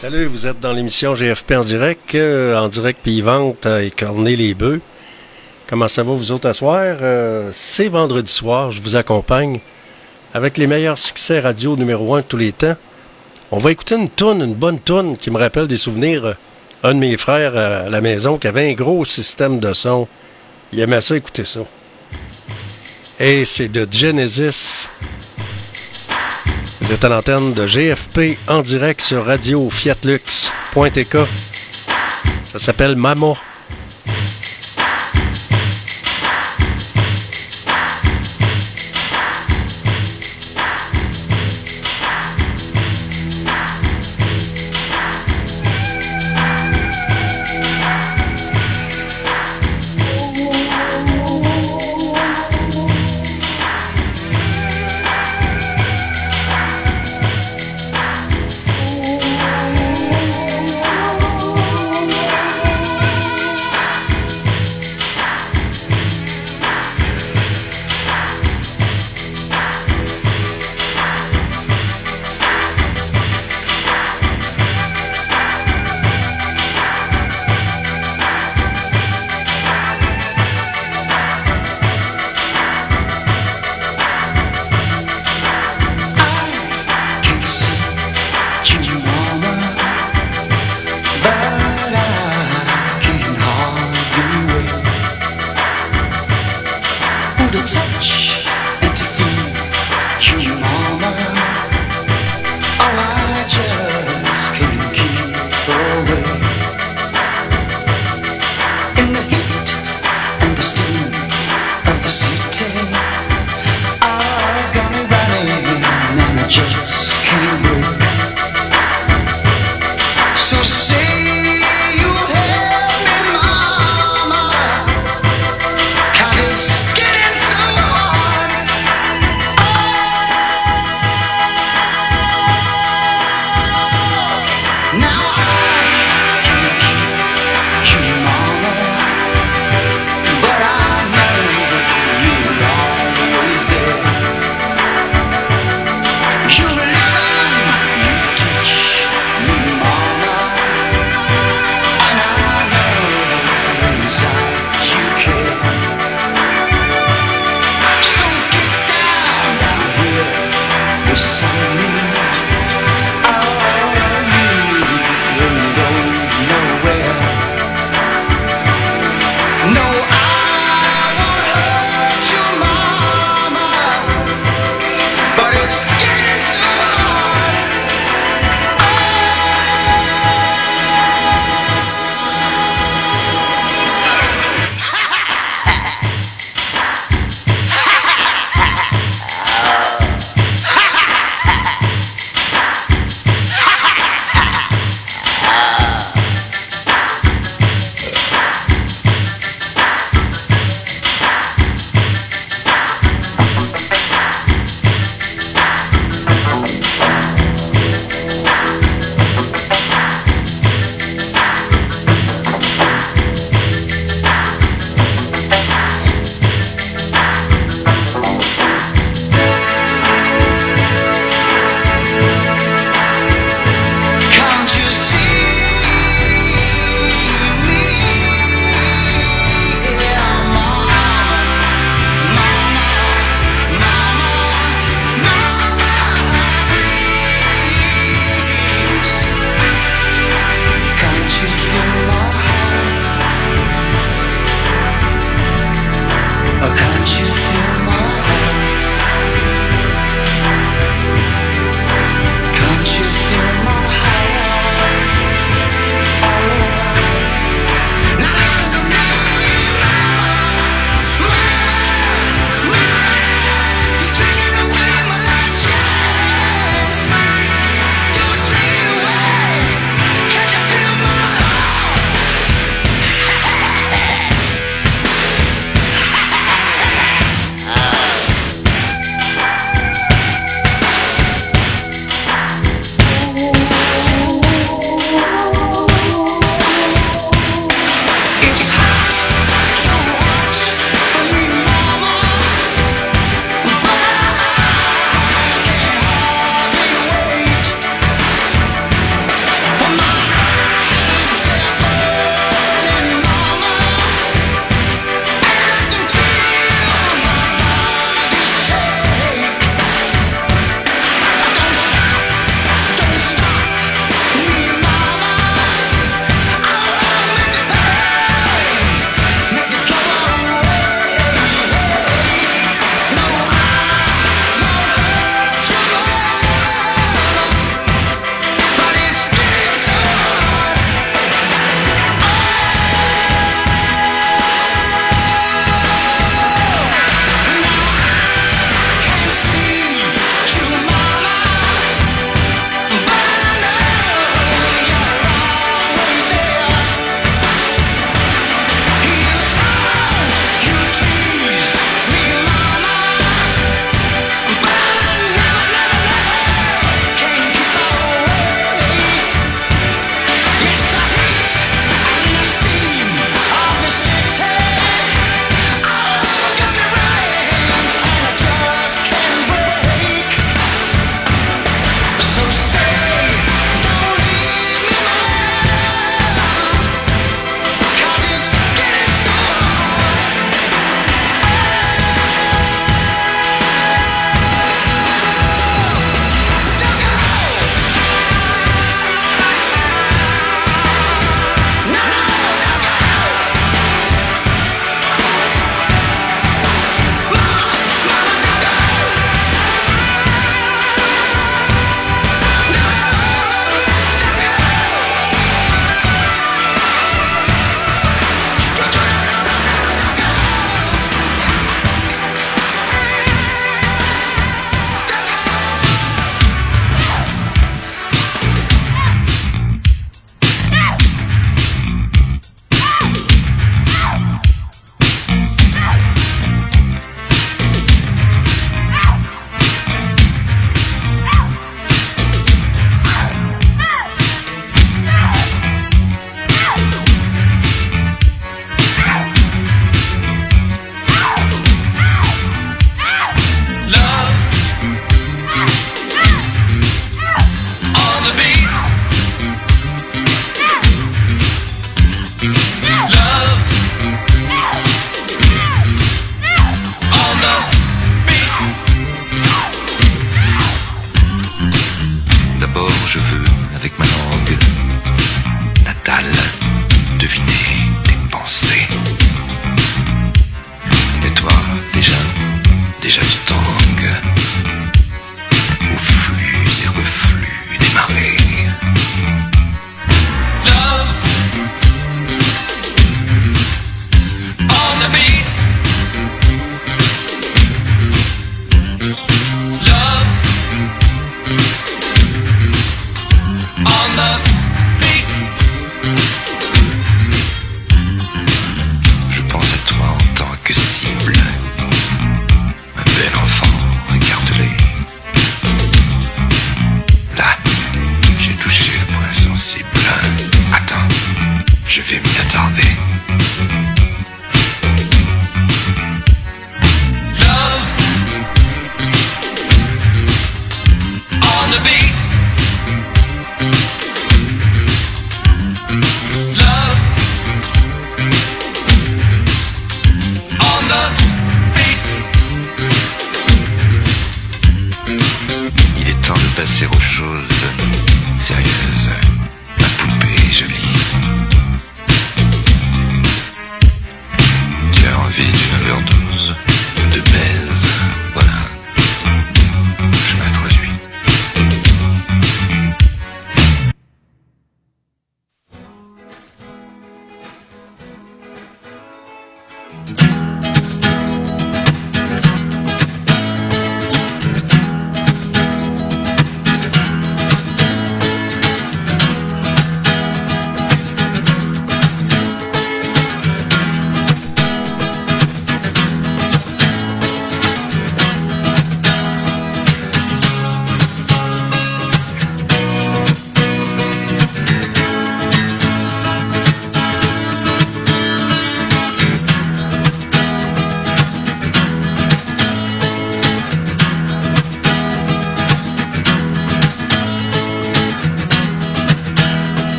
Salut, vous êtes dans l'émission GFP en direct puis vente et corner les bœufs. Comment ça va vous autres à soir? C'est vendredi soir, je vous accompagne avec les meilleurs succès radio numéro 1 de tous les temps. On va écouter une bonne toune qui me rappelle des souvenirs. Un de mes frères à la maison qui avait un gros système de son, il aimait ça écouter ça. Et c'est de Genesis. Vous êtes à l'antenne de GFP en direct sur Radio Fiat Lux. Ça s'appelle Mama. It's getting so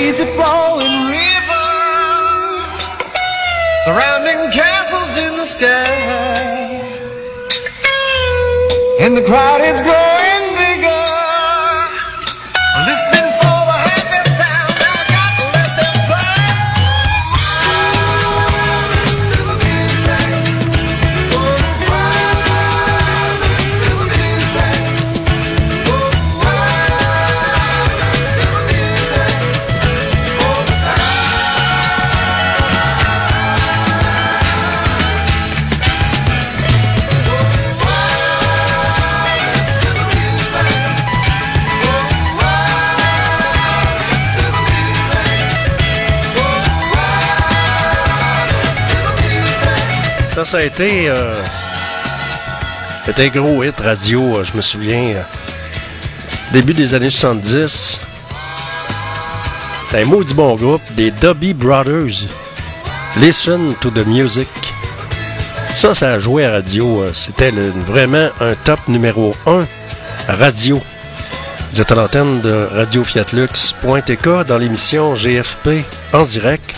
lazy flowing river, surrounding castles in the sky, and the crowd is growing bigger, listening for the happy sound. Now I got to let them play. Ça a été un gros hit radio, je me souviens, début des années 70. C'était un maudit bon groupe, des Dobie Brothers, Listen to the Music. Ça a joué à radio, c'était vraiment un top numéro 1 radio. Vous êtes à l'antenne de Radio Fiat Lux.tk dans l'émission GFP en direct.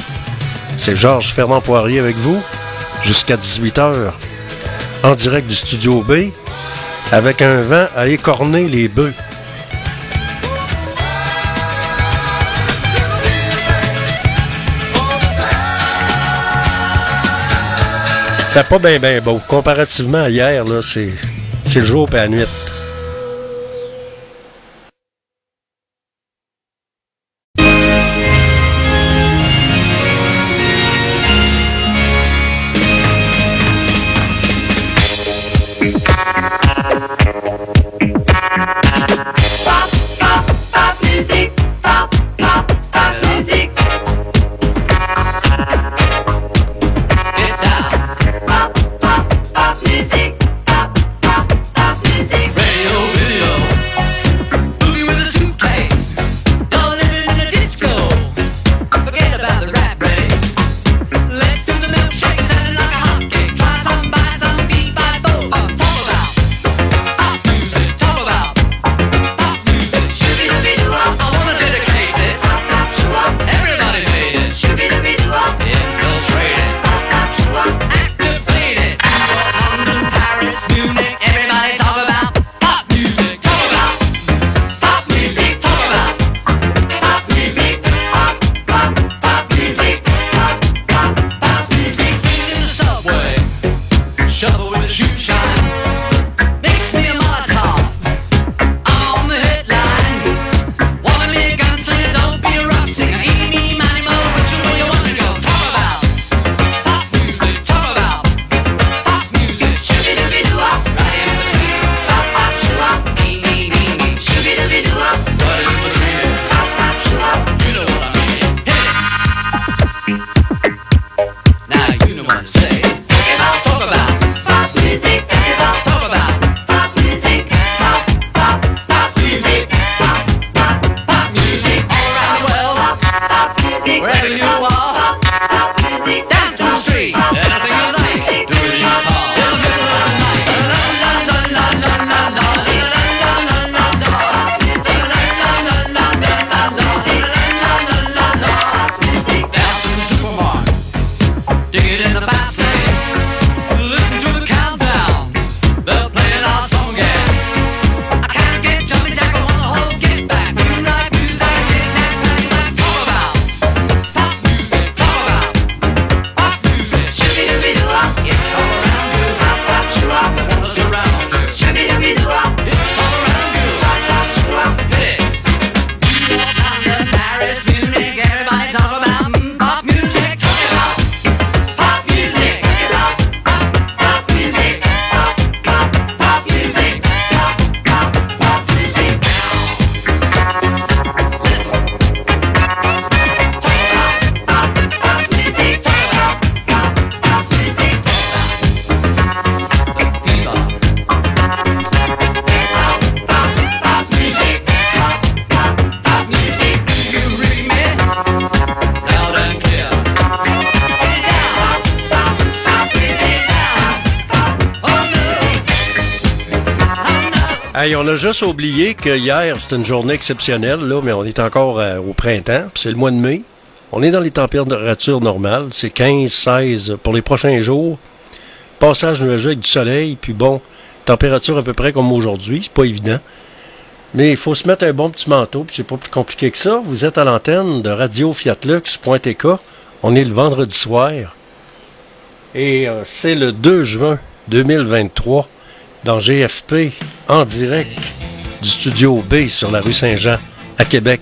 C'est Georges Fernand Poirier avec vous. Jusqu'à 18h, en direct du Studio B, avec un vent à écorner les bœufs. Fait pas bien, bien beau. Comparativement à hier, là, c'est le jour et la nuit. Now you know what I'm saying. Talk about pop music. Hey, on a juste oublié que hier, c'était une journée exceptionnelle, là, mais on est encore au printemps, puis c'est le mois de mai. On est dans les températures normales, c'est 15, 16 pour les prochains jours. Passage nuageux avec du soleil, puis bon, température à peu près comme aujourd'hui, c'est pas évident. Mais il faut se mettre un bon petit manteau, puis c'est pas plus compliqué que ça. Vous êtes à l'antenne de Radio Fiat Lux.tk. On est le vendredi soir. Et c'est le 2 juin 2023 dans GFP en direct du studio B sur la rue Saint-Jean à Québec.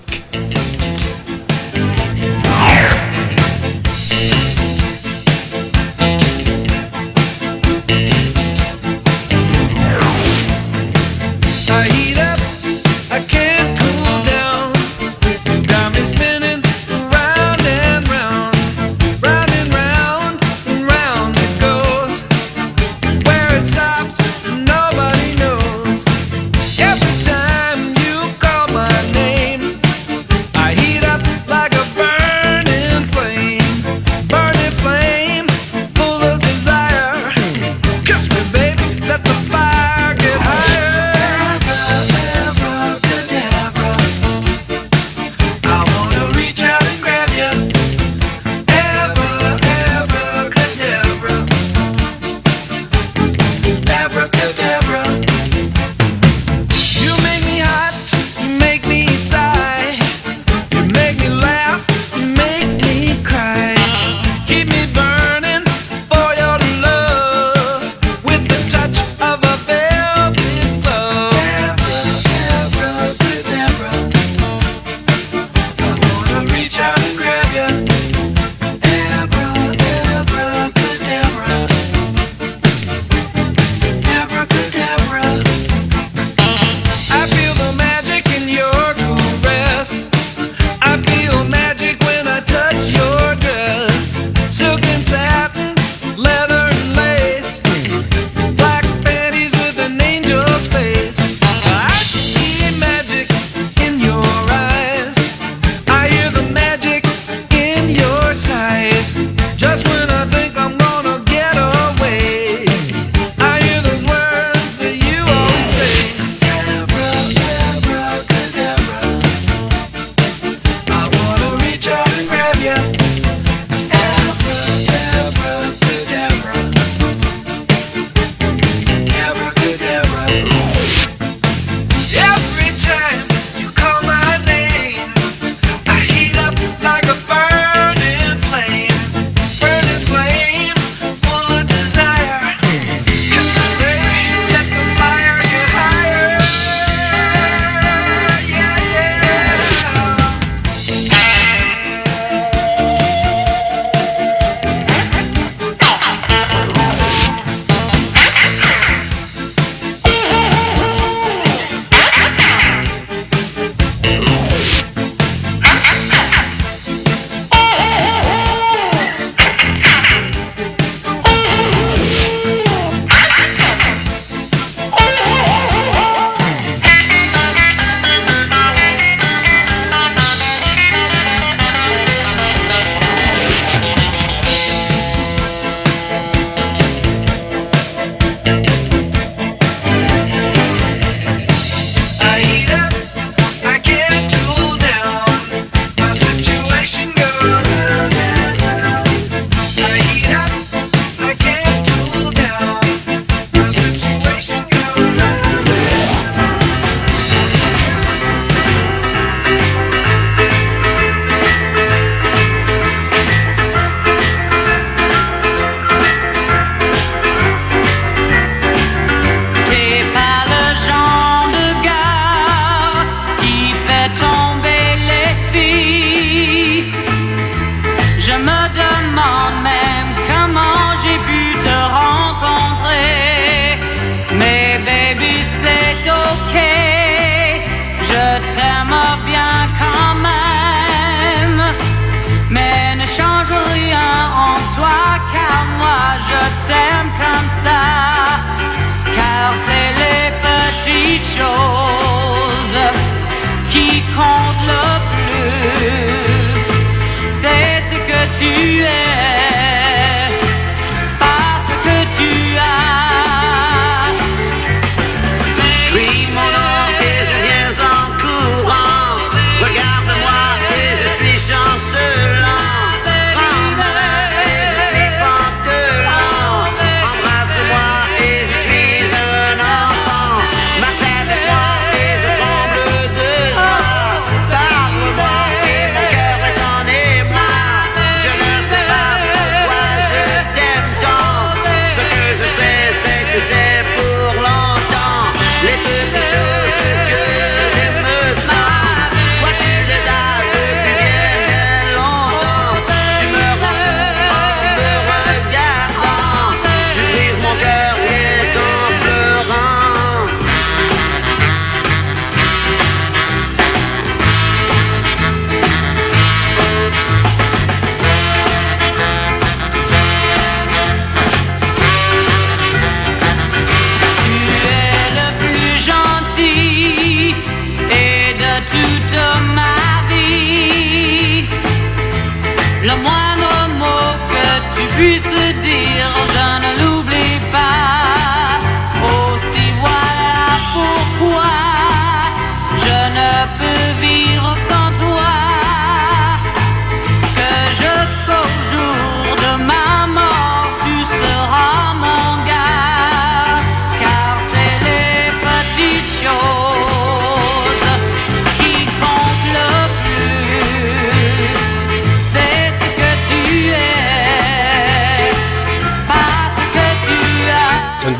Parce que tu as.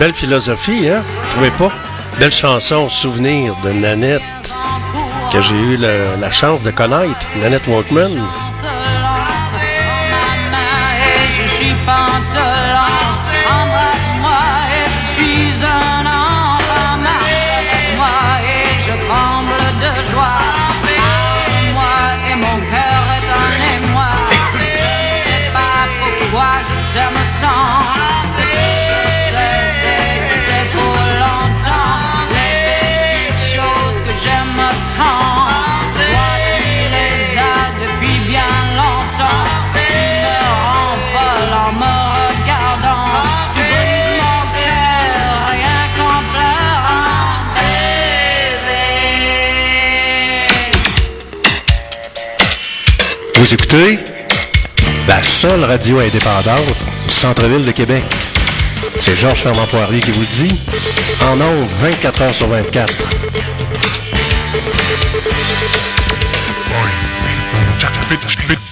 belle philosophie, hein? Vous trouvez pas? Belle chanson, souvenir de Nanette, que j'ai eu la chance de connaître, Nanette Walkman. Vous écoutez la seule radio indépendante du centre-ville de Québec. C'est Georges Fernand Poirier qui vous le dit, en ondes 24 heures sur 24. Oh!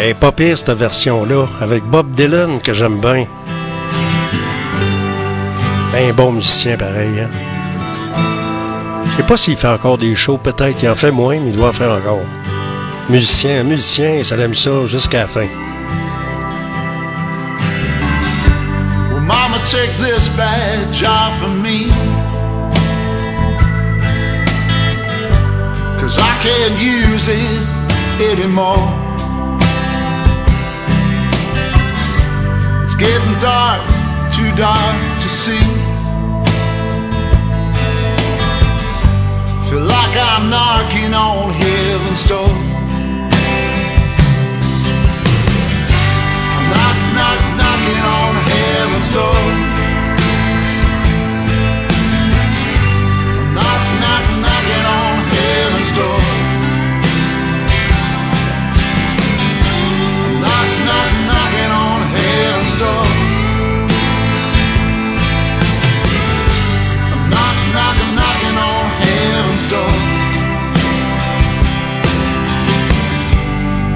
Elle est pas pire, cette version-là, avec Bob Dylan, que j'aime bien. Un bon musicien, pareil. Hein? Je sais pas s'il fait encore des shows, peut-être qu'il en fait moins, mais il doit en faire encore. Musicien, ça l'aime ça jusqu'à la fin. Well, mama, take this badge off of me, 'cause I can't use it anymore. It's getting dark, too dark to see. Feel like I'm knocking on heaven's door. I'm knocking on heaven's door. I'm knocking on heaven's door. I'm knocking on heaven's door. I'm knocking on heaven's door. Door.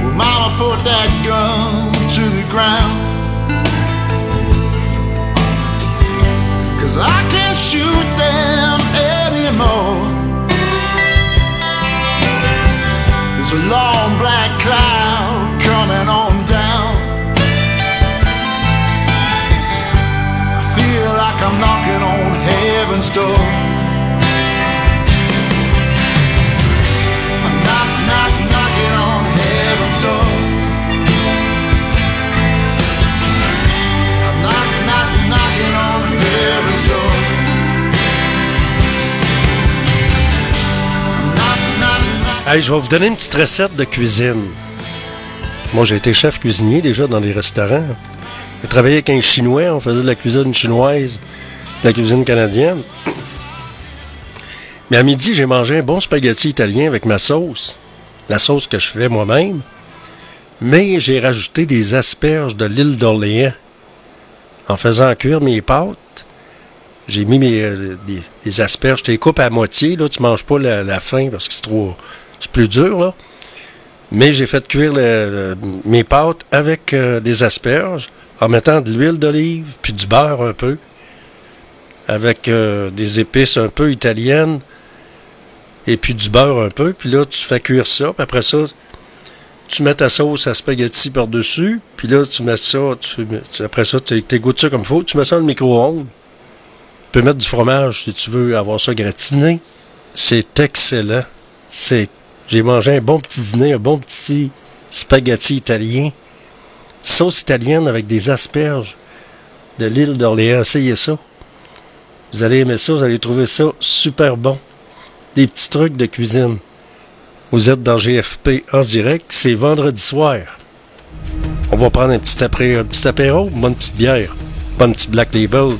Well, mama, put that gun to the ground, 'cause I can't shoot them anymore. There's a long black cloud coming on down. I feel like I'm knocking on heaven's door. Hey, je vais vous donner une petite recette de cuisine. Moi, j'ai été chef cuisinier déjà dans des restaurants. J'ai travaillé avec un Chinois, on faisait de la cuisine chinoise, de la cuisine canadienne. Mais à midi, j'ai mangé un bon spaghetti italien avec ma sauce, la sauce que je fais moi-même. Mais j'ai rajouté des asperges de l'île d'Orléans. En faisant cuire mes pâtes, j'ai mis des asperges. Je les coupe à moitié, là, tu manges pas la fin parce que c'est plus dur, là. Mais j'ai fait cuire mes pâtes avec des asperges, en mettant de l'huile d'olive, puis du beurre un peu, avec des épices un peu italiennes, et puis du beurre un peu. Puis là, tu fais cuire ça, puis après ça, tu mets ta sauce à spaghetti par-dessus, puis là, tu mets ça, après ça, tu égouttes ça comme il faut, tu mets ça dans le micro-ondes. Tu peux mettre du fromage si tu veux avoir ça gratiné. C'est excellent. J'ai mangé un bon petit dîner, un bon petit spaghetti italien, sauce italienne avec des asperges de l'île d'Orléans. Essayez ça. Vous allez aimer ça, vous allez trouver ça super bon. Des petits trucs de cuisine. Vous êtes dans GFP en direct, c'est vendredi soir. On va prendre un petit apéro, une bonne petite bière, une bonne petite Black Label.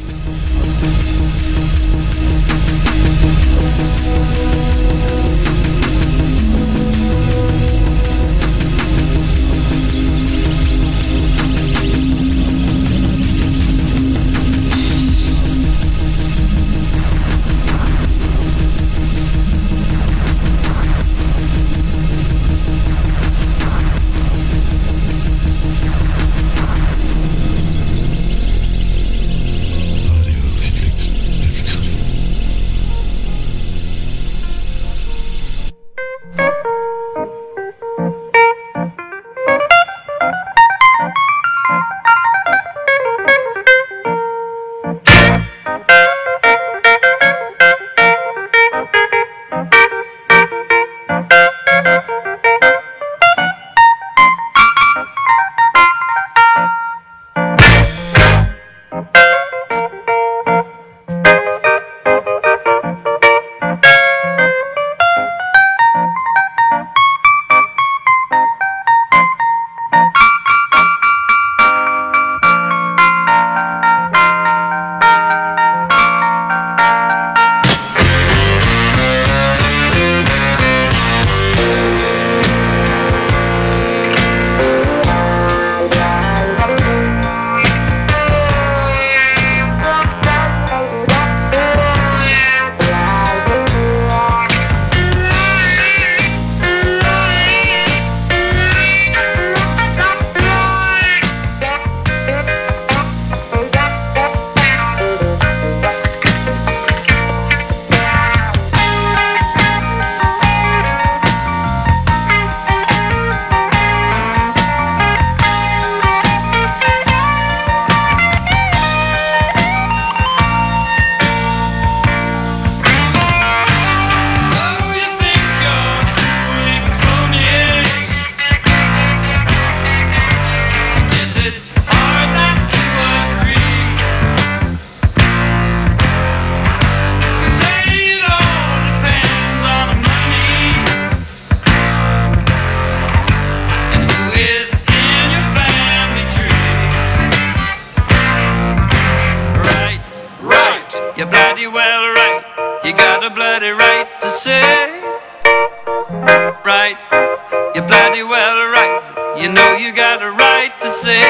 mighty well right. You know you got a right to say.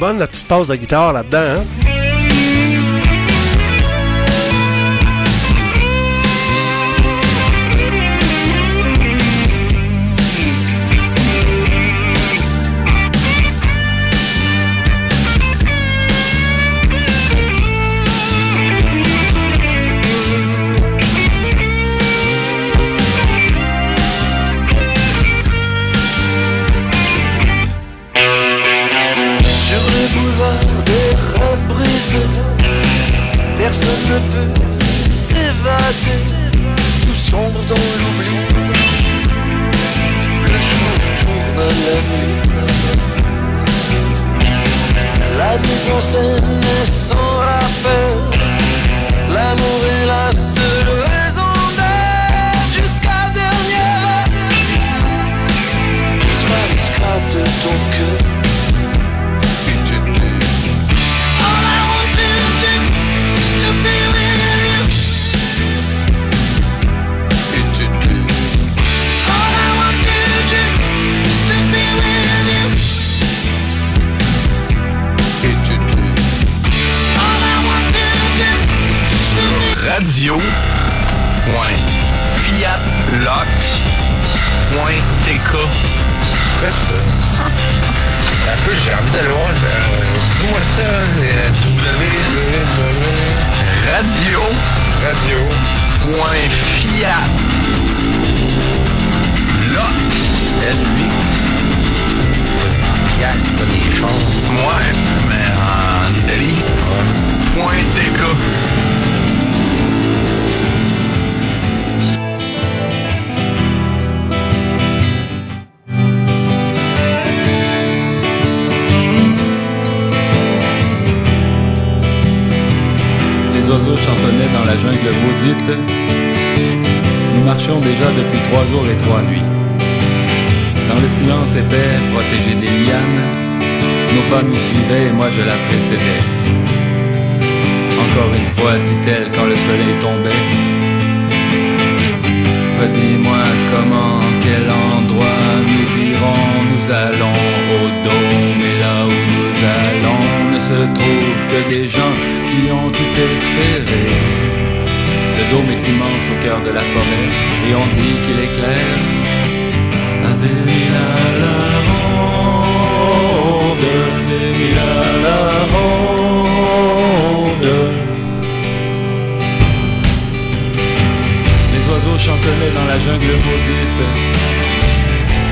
Bonne la petite tasse de guitare là-dedans, hein? radio.fiatlux.tk. C'est ça. Un peu, j'ai envie d'aller voir. Dis-moi ça. Les oiseaux chantonnaient dans la jungle maudite. Nous marchions déjà depuis 3 jours et 3 nuits. Dans le silence épais, protégé des lianes, nos pas nous suivaient et moi je la précédais. Encore une fois, dit-elle quand le soleil tombait. Redis-moi comment, quel endroit nous irons, nous allons au dôme et là où nous allons ne se trouve que des gens qui ont tout espéré. Le dôme est immense au cœur de la forêt et on dit qu'il est clair. Des mille à la ronde. Les oiseaux chantonnaient dans la jungle maudite.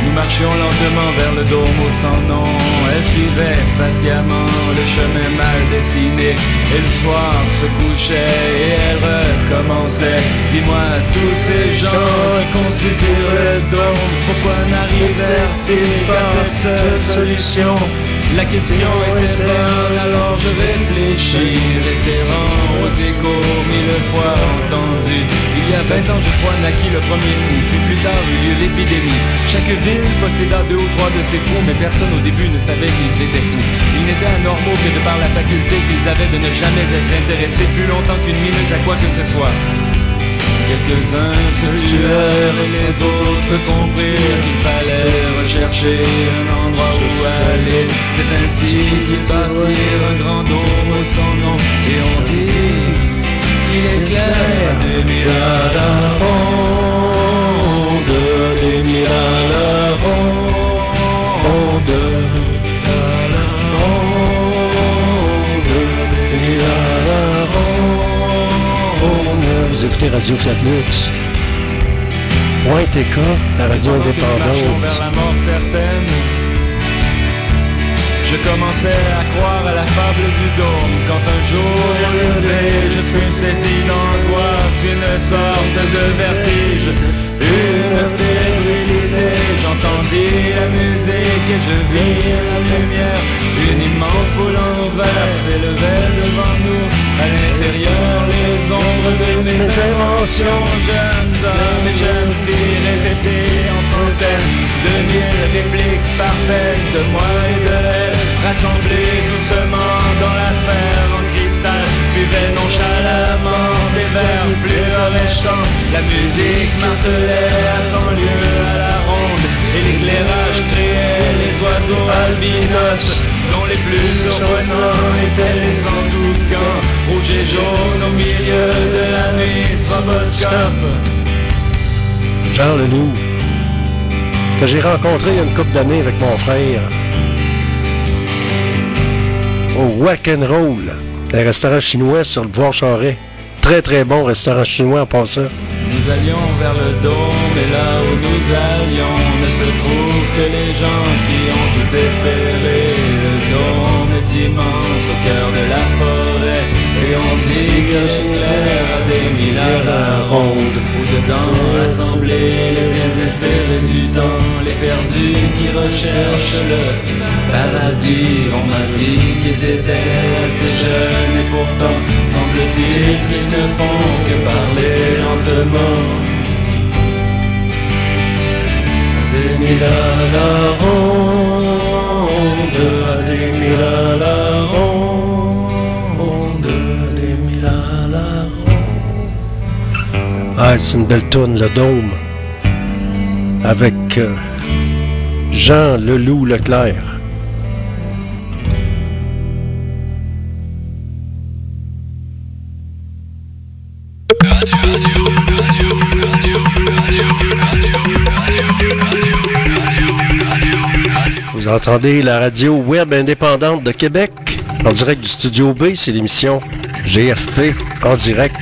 Nous marchions lentement vers le dôme au sans nom. Elle suivait patiemment le chemin mal dessiné. Et le soir se couchait et elle recommençait. Dis-moi tous ces gens qui construisirent le dôme, pourquoi n'arrivèrent-ils pas à cette solution? La question était bonne, alors je réfléchis, référant aux échos mille fois entendus. Il y a 20 ans, je crois, naquit le premier fou, puis plus tard eut lieu l'épidémie. Chaque ville posséda 2 ou 3 de ces fous, mais personne au début ne savait qu'ils étaient fous. Ils n'étaient anormaux que de par la faculté qu'ils avaient de ne jamais être intéressés plus longtemps qu'une minute à quoi que ce soit. Quelques-uns se tuèrent et les autres comprirent qu'il fallait rechercher un endroit où aller. C'est ainsi qu'ils bâtirent un grand dôme au sans nom. Et on dit qu'il éclaire des mille à la ronde, des mille à la ronde, des mille à la ronde. Vous écoutez Radio Fiat Lux. .tk, la radio indépendante. Vers la mort certaine, je commençais à croire à la fable du dôme. Quand un jour élevé, je suis saisi d'angoisse, une sorte de vertige, une fébrilité. J'entendis la musique et je vis la lumière. Une immense boule en verre s'élevait devant nous. À l'intérieur, les ombres de mes inventions, jeunes hommes et jeunes filles répétées en centaines, de mille répliques parfaites de moi et de elle, rassemblées doucement dans la sphère en cristal, buvaient nonchalamment des verres fluorescents. La musique martelait à 100 lieues à la ronde, et l'éclairage créait les oiseaux albinos, dont les plus surprenants étaient les sans-toucans, rouges et jaunes au milieu de la nuit stroboscope. Jean Leloup, que j'ai rencontré il y a une couple d'années avec mon frère au Wack'n'Roll, un restaurant chinois sur le boulevard Charest. Très très bon restaurant chinois en passant. Nous allions vers le dôme et là où nous allions ne se trouve que les gens qui ont tout espéré. Le dôme est immense au cœur de la forêt et on dit que l'éclair a des mille à la ronde, où dedans rassemblés les désespérés du temps, les perdus qui recherchent le paradis. On m'a dit qu'ils étaient assez jeunes et pourtant semble-t-il qu'ils ne font que parler lentement. Des mille à la ronde, des mille à la ronde, des mille à la ronde. Ah, c'est une belle tourne, le dôme, avec Jean Leloup Leclerc. Vous entendez la radio web indépendante de Québec, en direct du Studio B, c'est l'émission GFP en direct.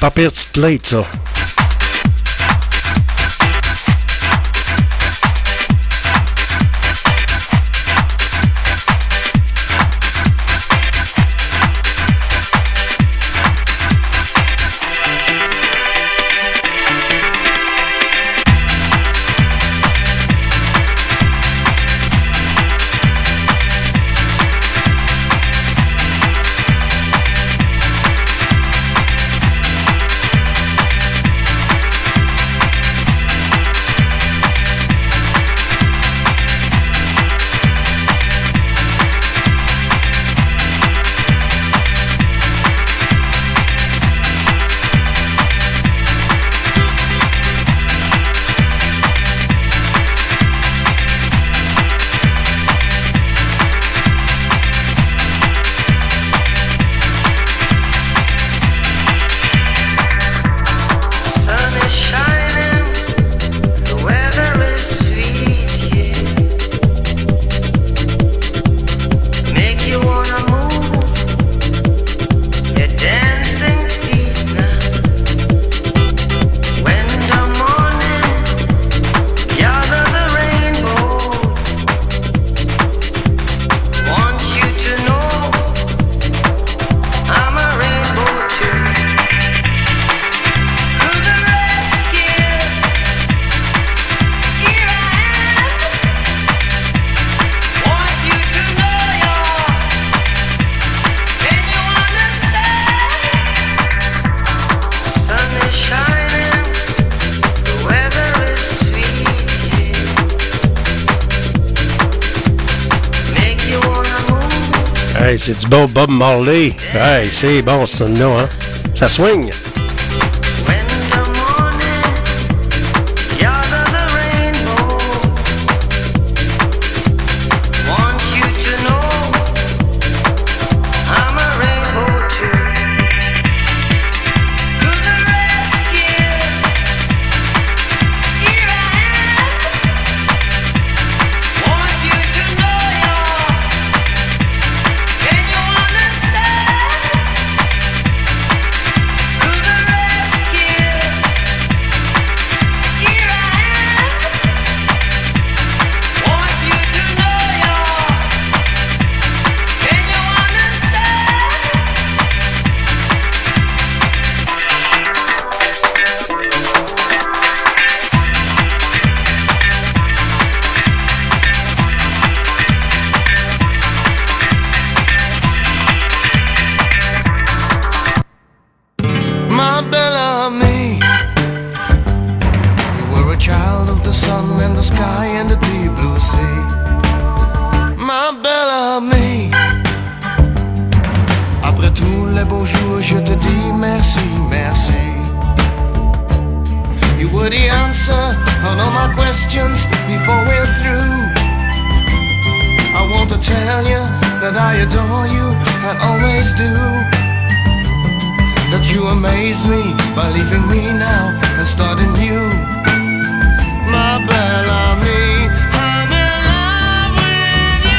Pas pire petite plate, ça. Hey, c'est du bon Bob Marley. Hey, c'est bon, ce tune-là, hein? Ça swing. My Bellamy, I'm in love with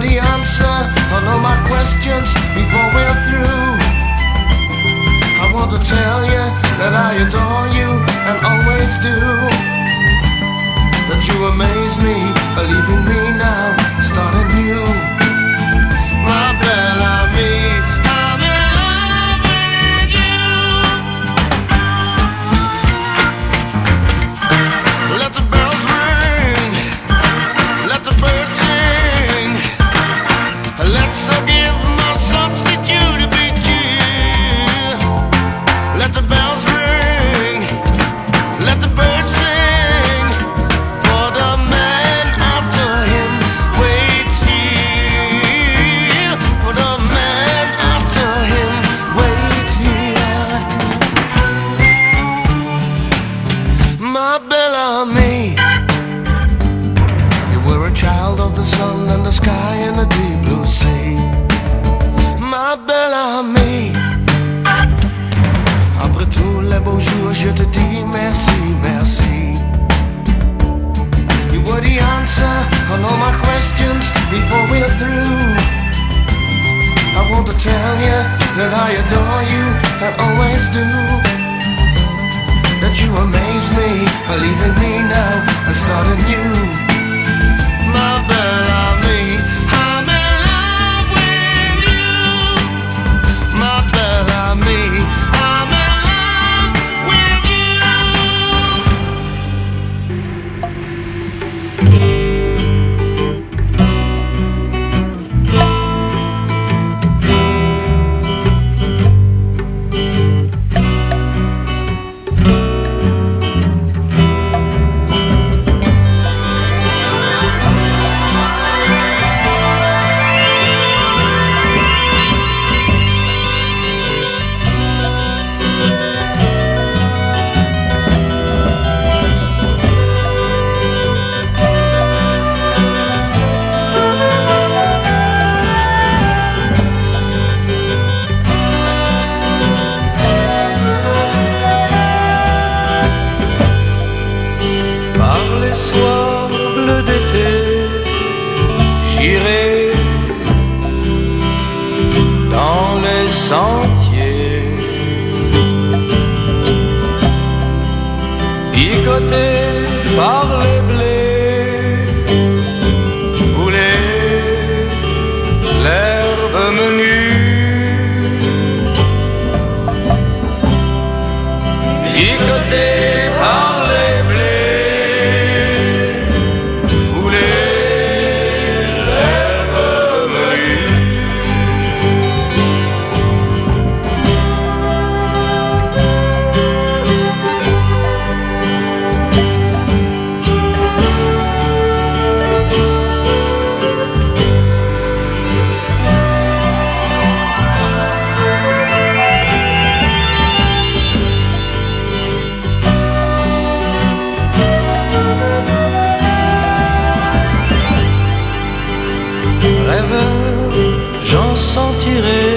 the answer on all my questions before we're through. I want to tell you that I adore you and always do. That you amaze me, believe in me now, starting new. My belle amie, I'm in love with you. Let the bells ring, let the birds sing, let's give my substitute a big cheer. Let the bells ring, let the birds sing, for the man after him waits here. For the man after him waits here. My belle amie, you were a child of the sun and the sky and the deep blue sea. Ma belle amie, après tous les beaux jours, je te dis merci, merci. You were the answer on all my questions before we're through. I want to tell you that I adore you and always do. That you amaze me, believe in me now and start anew. My belle amie, I'm in love with you. My belle amie, I'm in love with you. Par les soirs bleus d'été, j'irai dans les sentiers picoté par les blés, fouler l'herbe menue, picoté par les blés, fouler l'herbe menue. Rêveur, j'en sentirai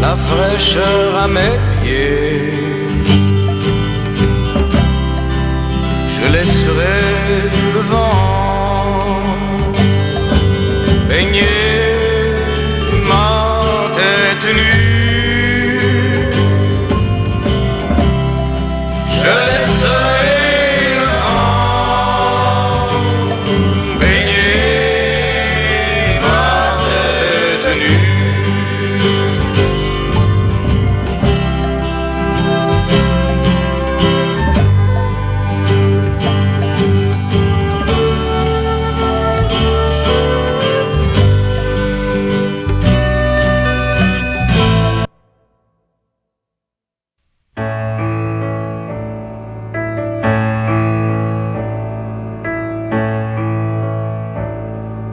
la fraîcheur à mes pieds. Je laisserai le vent baigner ma tête nue. Je laisserai le vent baigner ma tête nue.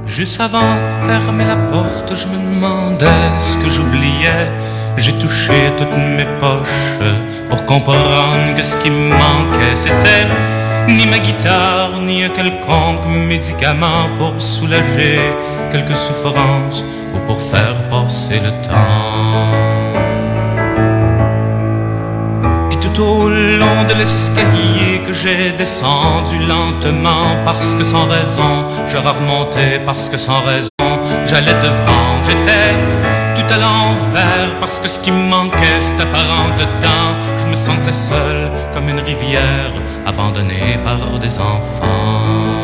Juste avant de fermer la porte, je me demandais ce que j'oubliais. J'ai touché toutes mes poches pour comprendre que ce qui me manquait, c'était ni ma guitare, ni un quelconque médicament pour soulager quelque souffrance ou pour faire passer le temps. Puis tout tout au long de l'escalier que j'ai descendu lentement parce que sans raison, je remontais parce que sans raison, j'allais devant, j'étais tout à l'envers parce que ce qui me manquait, c'était par en dedans, je me sentais seul comme une rivière abandonnée par des enfants.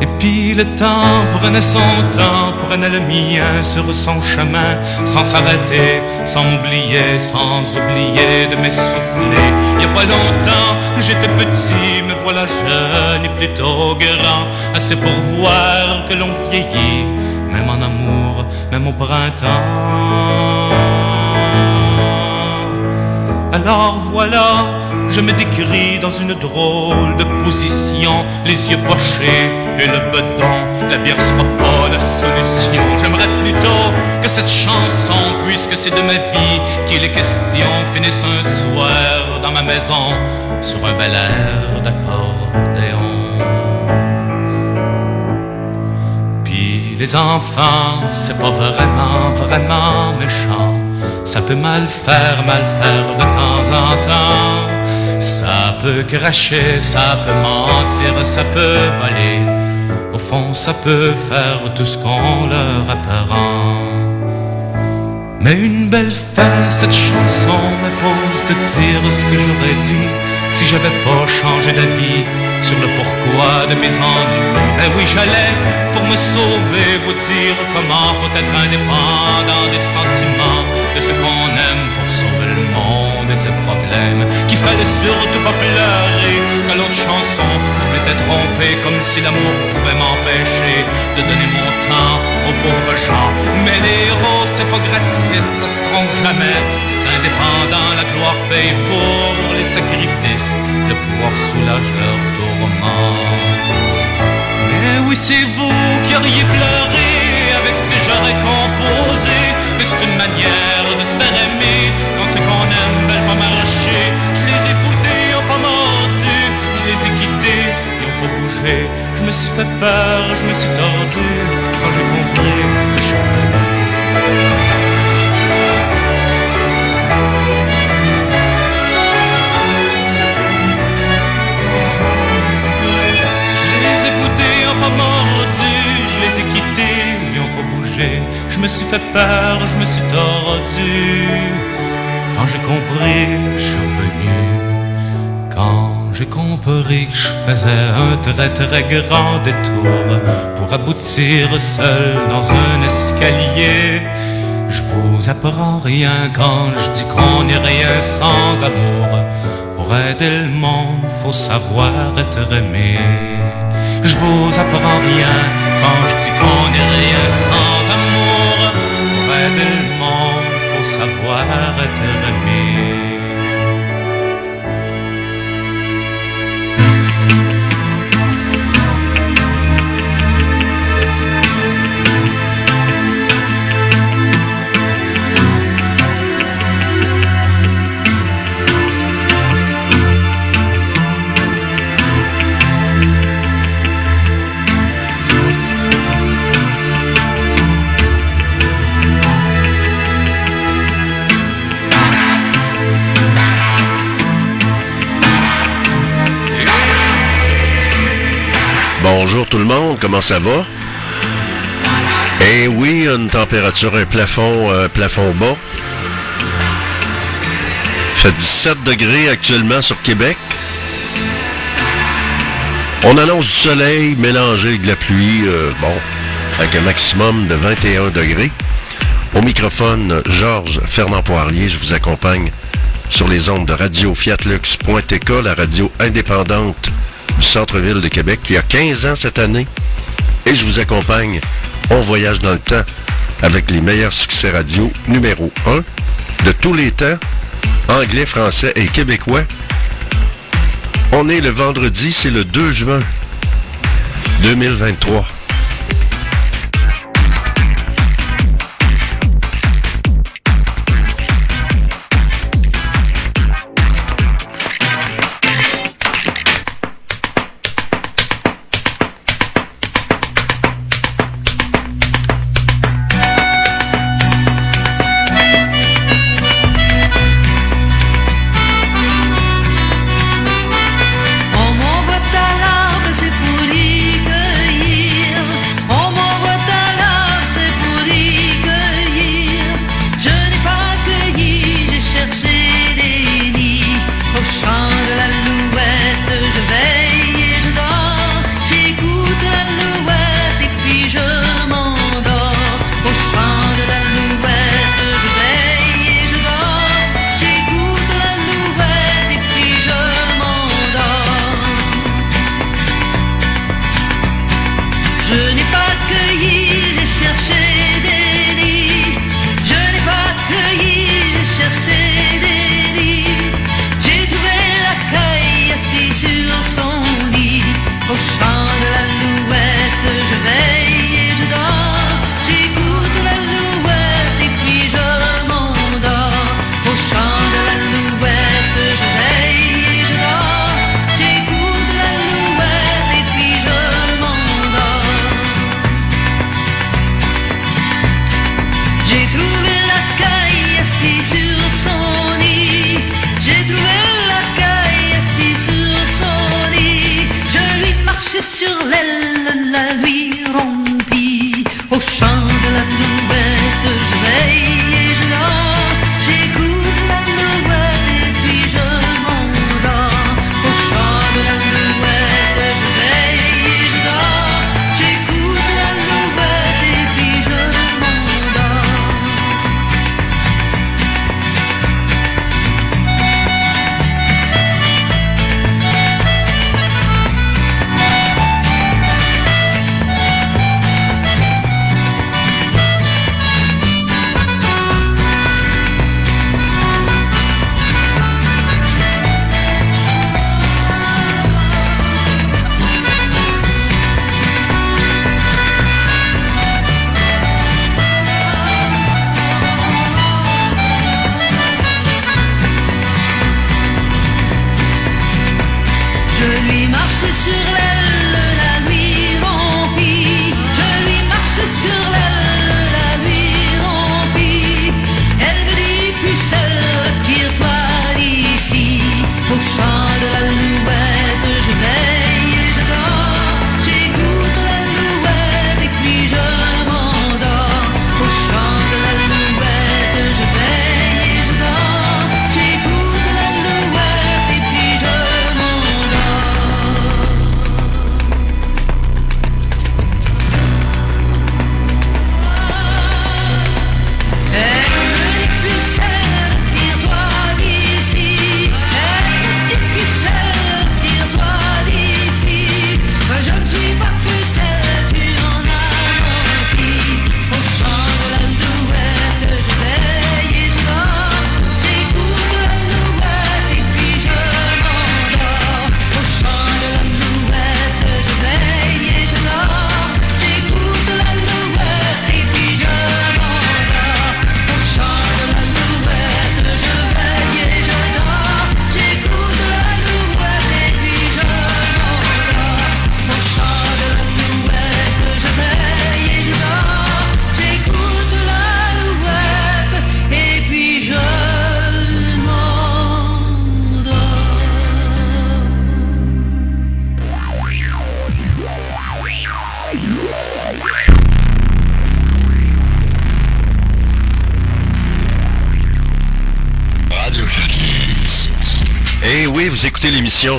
Et puis le temps prenait son temps, prenait le mien sur son chemin, sans s'arrêter, sans m'oublier, sans oublier de m'essouffler. Il y a pas longtemps, j'étais petit, me voilà jeune et plutôt grand, assez pour voir que l'on vieillit, même en amour, même au printemps. Alors voilà, je me décris dans une drôle de position, les yeux pochés et le bedon. La bière sera pas la solution. J'aimerais plutôt que cette chanson, puisque c'est de ma vie qu'il est question, finisse un soir dans ma maison sur un bel air d'accordéon. Puis les enfants, c'est pas vraiment, vraiment méchant. Ça peut mal faire de temps en temps. Ça peut cracher, ça peut mentir, ça peut voler. Au fond, ça peut faire tout ce qu'on leur apprend. Mais une belle fin, cette chanson m'impose de dire ce que j'aurais dit si j'avais pas changé d'avis sur le pourquoi de mes ennuis. Ben oui, j'allais, pour me sauver, vous dire comment faut être indépendant des sentiments de ce qu'on aime pour sauver le monde et ses problèmes. Qu'il fallait surtout pas pleurer qu'à l'autre chanson je m'étais trompé, comme si l'amour pouvait m'empêcher de donner mon temps aux pauvres gens. Mais les héros c'est pas gratis, ça se trompe jamais, c'est indépendant, la gloire paye pour les sacrifices, le pouvoir soulage leur tourment. Mais oui c'est vous qui auriez pleuré avec ce que j'aurais composé, mais c'est une manière de se faire aimer quand ce qu'on aime ne veulent pas m'arracher. Je les ai boudés, ils n'ont pas mordu, je les ai quittés, ils n'ont pas bougé. Je me suis fait peur, je me suis tordu quand j'ai compris que je suis rêvé. Je les ai boudés, ils n'ont pas mordu, je les ai quittés, ils n'ont pas bougé. Je me suis fait peur, je me suis tordu quand j'ai compris que je suis revenu. Quand j'ai compris que je faisais un très très grand détour pour aboutir seul dans un escalier. Je vous apprends rien quand je dis qu'on n'est rien sans amour. Pour aider le monde, faut savoir être aimé. Je vous apprends rien quand je dis qu'on n'est rien sans amour. Le monde, faut savoir être aimé. Bonjour tout le monde, comment ça va? Eh oui, une température, un plafond bas. Fait 17 degrés actuellement sur Québec. On annonce du soleil mélangé avec de la pluie, avec un maximum de 21 degrés. Au microphone, Georges Fernand Poirier, je vous accompagne sur les ondes de Radio Fiat Lux.tk, la radio indépendante du centre-ville de Québec, il y a 15 ans cette année, et je vous accompagne, on voyage dans le temps avec les meilleurs succès radio numéro 1 de tous les temps, anglais, français et québécois. On est le vendredi, c'est le 2 juin 2023. sur l'aile la lui rompit. Au chant de la trompette, je veille et je dors. J'écoute la trompette et puis je m'endors. Au chant de la trompette, je veille et je dors. J'écoute la trompette et puis je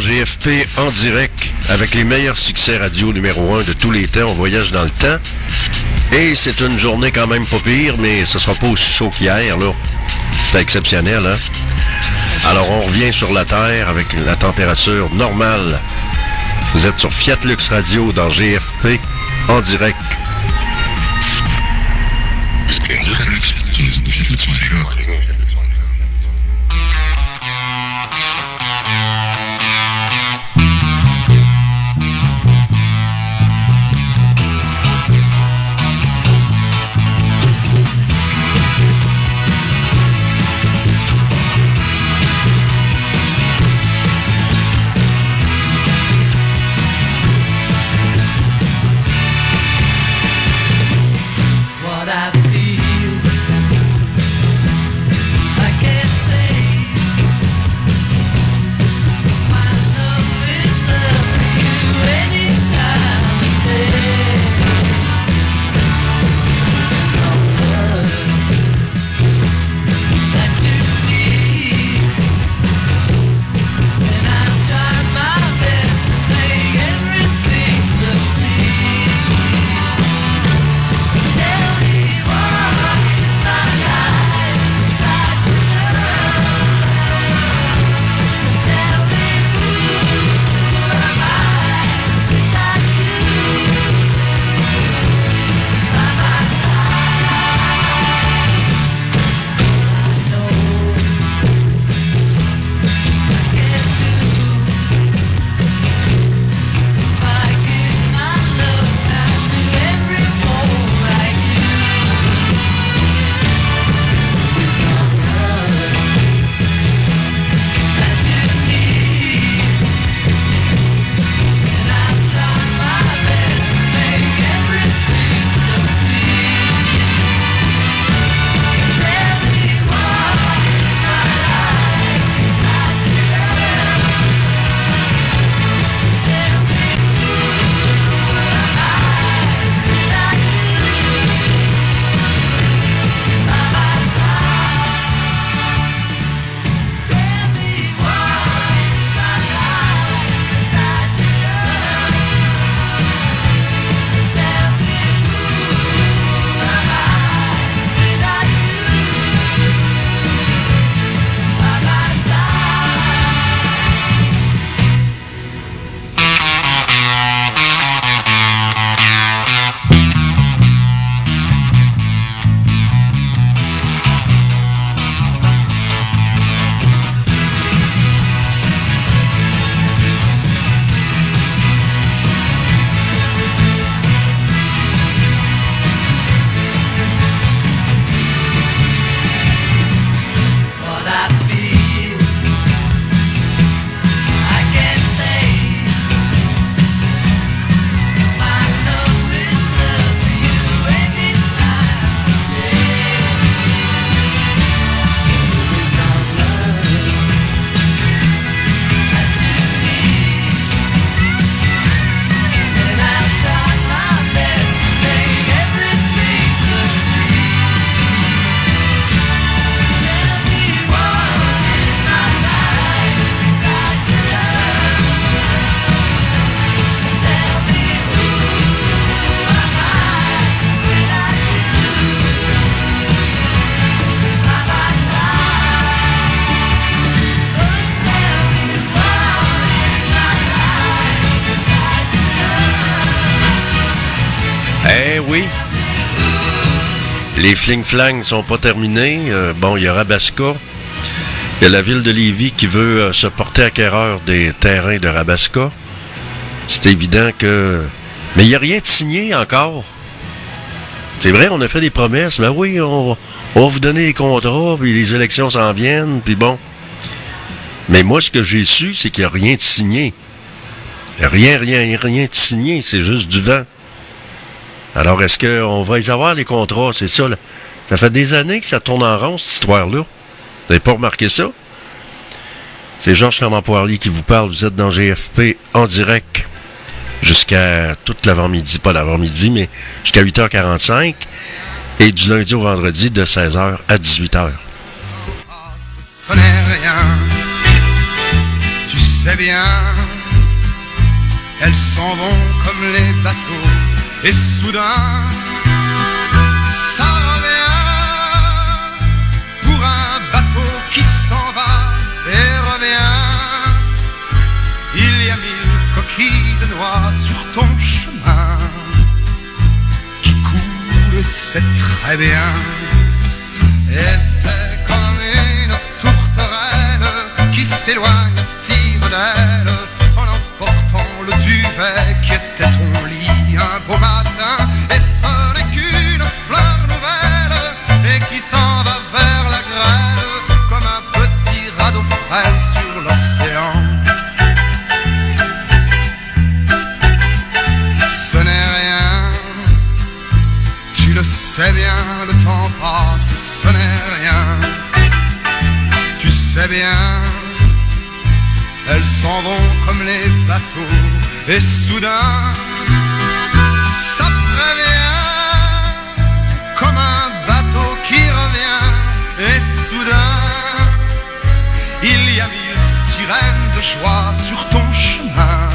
GFP en direct avec les meilleurs succès radio numéro 1 de tous les temps. On voyage dans le temps et c'est une journée quand même pas pire, mais ce sera pas aussi chaud qu'hier là. C'était exceptionnel, hein? Alors on revient sur la terre avec la température normale. Vous êtes sur Fiat Lux Radio dans GFP en direct. Les fling-flangs ne sont pas terminés. Bon, il y a Rabaska. Il y a la ville de Lévis qui veut se porter acquéreur des terrains de Rabaska. C'est évident que... Mais il n'y a rien de signé encore. C'est vrai, on a fait des promesses. Mais oui, on va vous donner les contrats, puis les élections s'en viennent, puis bon. Mais moi, ce que j'ai su, c'est qu'il n'y a rien de signé. Rien de signé, c'est juste du vent. Alors, est-ce qu'on va y avoir les contrats? C'est ça, là. Ça fait des années que ça tourne en rond, cette histoire-là. Vous n'avez pas remarqué ça? C'est Georges Fernand Poirier qui vous parle. Vous êtes dans GFP en direct jusqu'à toute l'avant-midi, pas l'avant-midi, mais jusqu'à 8h45 et du lundi au vendredi de 16h à 18h. Oh, tu sais bien, elles s'en vont comme les bateaux. Et soudain, ça revient pour un bateau qui s'en va et revient. Il y a 1000 coquilles de noix sur ton chemin qui coule, c'est très bien. Et c'est comme une tourterelle qui s'éloigne à tire d'elle en emportant le duvet qui était ton lit un beau matin. Et ce n'est qu'une fleur nouvelle et qui s'en va vers la grêle comme un petit radeau frêle sur l'océan. Ce n'est rien, tu le sais bien, le temps passe, ce n'est rien. Tu sais bien, elles s'en vont comme les bateaux. Et soudain, ça prévient comme un bateau qui revient. Et soudain, il y a 1000 sirènes de joie sur ton chemin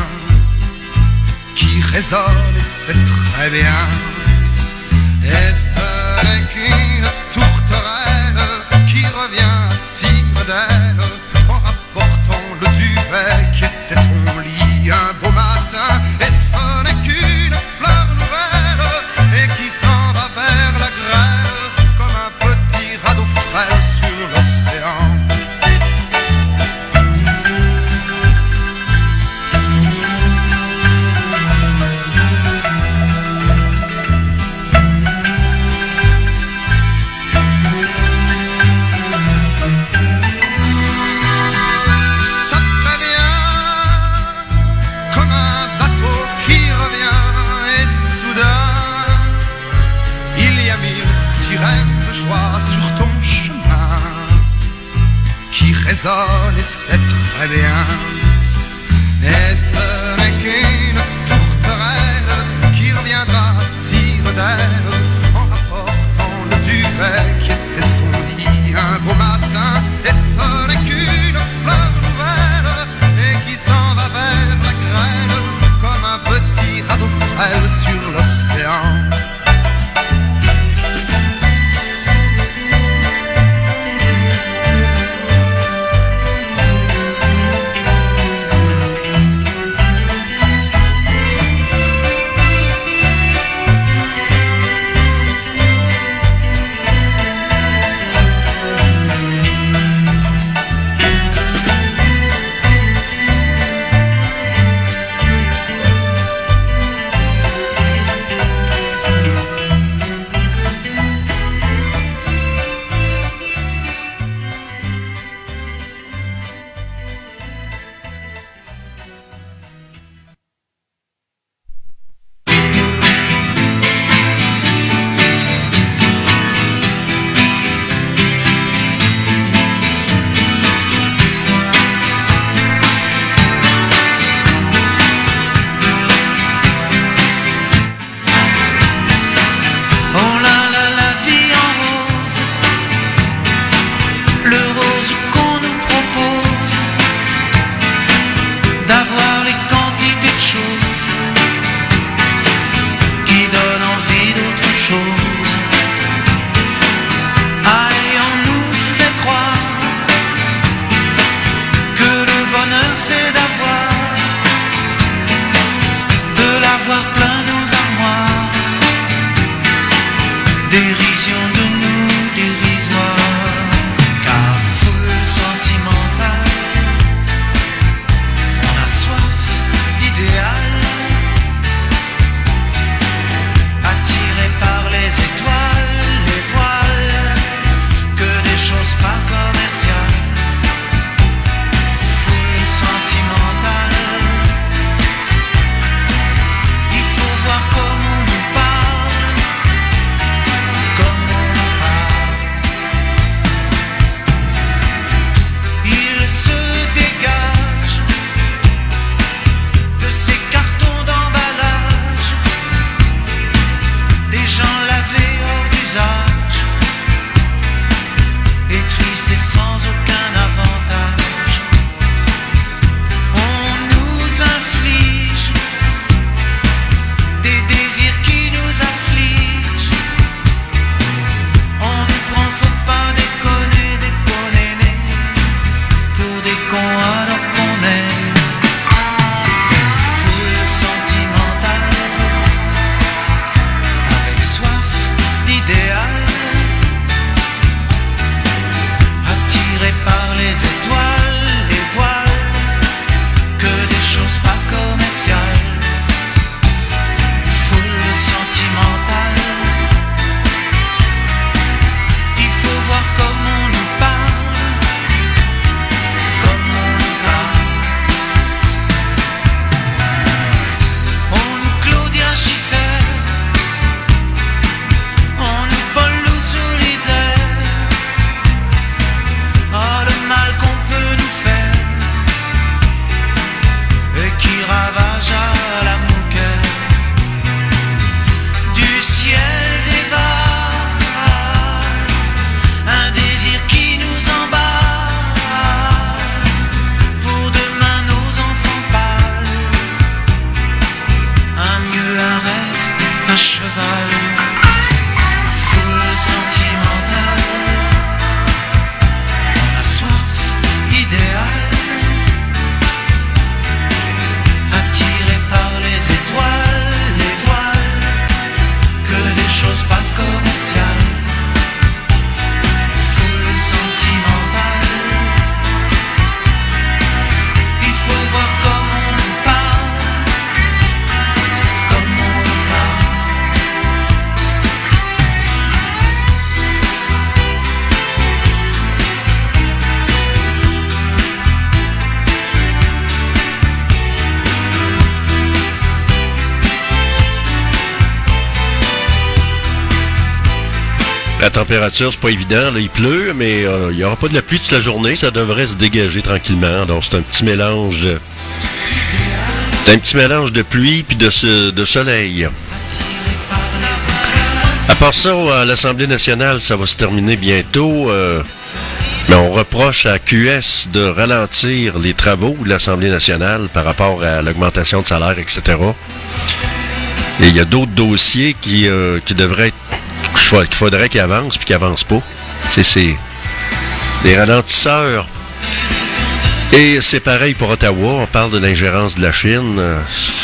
qui résonnent et c'est très bien. Et ce n'est qu'une tourterelle qui revient à tire d'elle en rapportant le duvet qui était ton lit un beau matin. Et ce n'est qu'une fleur nouvelle et qui s'en va vers la grêle comme un petit radeau frêle sur l'océan. Ça revient comme un bateau qui revient. Et soudain, il y a 1000 sirènes de joie sur ton chemin qui résonnent et c'est très bien. Et ce n'est qu'une tourterelle qui reviendra tire d'elle en rapportant le duvet qui était son lit un beau matin. Et ce n'est qu'une fleur nouvelle et qui s'en va vers la grêle comme un petit radeau frêle sur l'océan. Dérision. La température, c'est pas évident, là, il pleut, mais il y aura pas de la pluie toute la journée, ça devrait se dégager tranquillement. Donc c'est un petit mélange de... C'est un petit mélange de pluie puis de soleil. À part ça, à l'Assemblée nationale, ça va se terminer bientôt. Mais on reproche à QS de ralentir les travaux de l'Assemblée nationale par rapport à l'augmentation de salaire, etc. Et il y a d'autres dossiers qui devraient être, qu'il faudrait qu'ils avancent puis qu'ils avancent pas. C'est des ralentisseurs. Et c'est pareil pour Ottawa, on parle de l'ingérence de la Chine,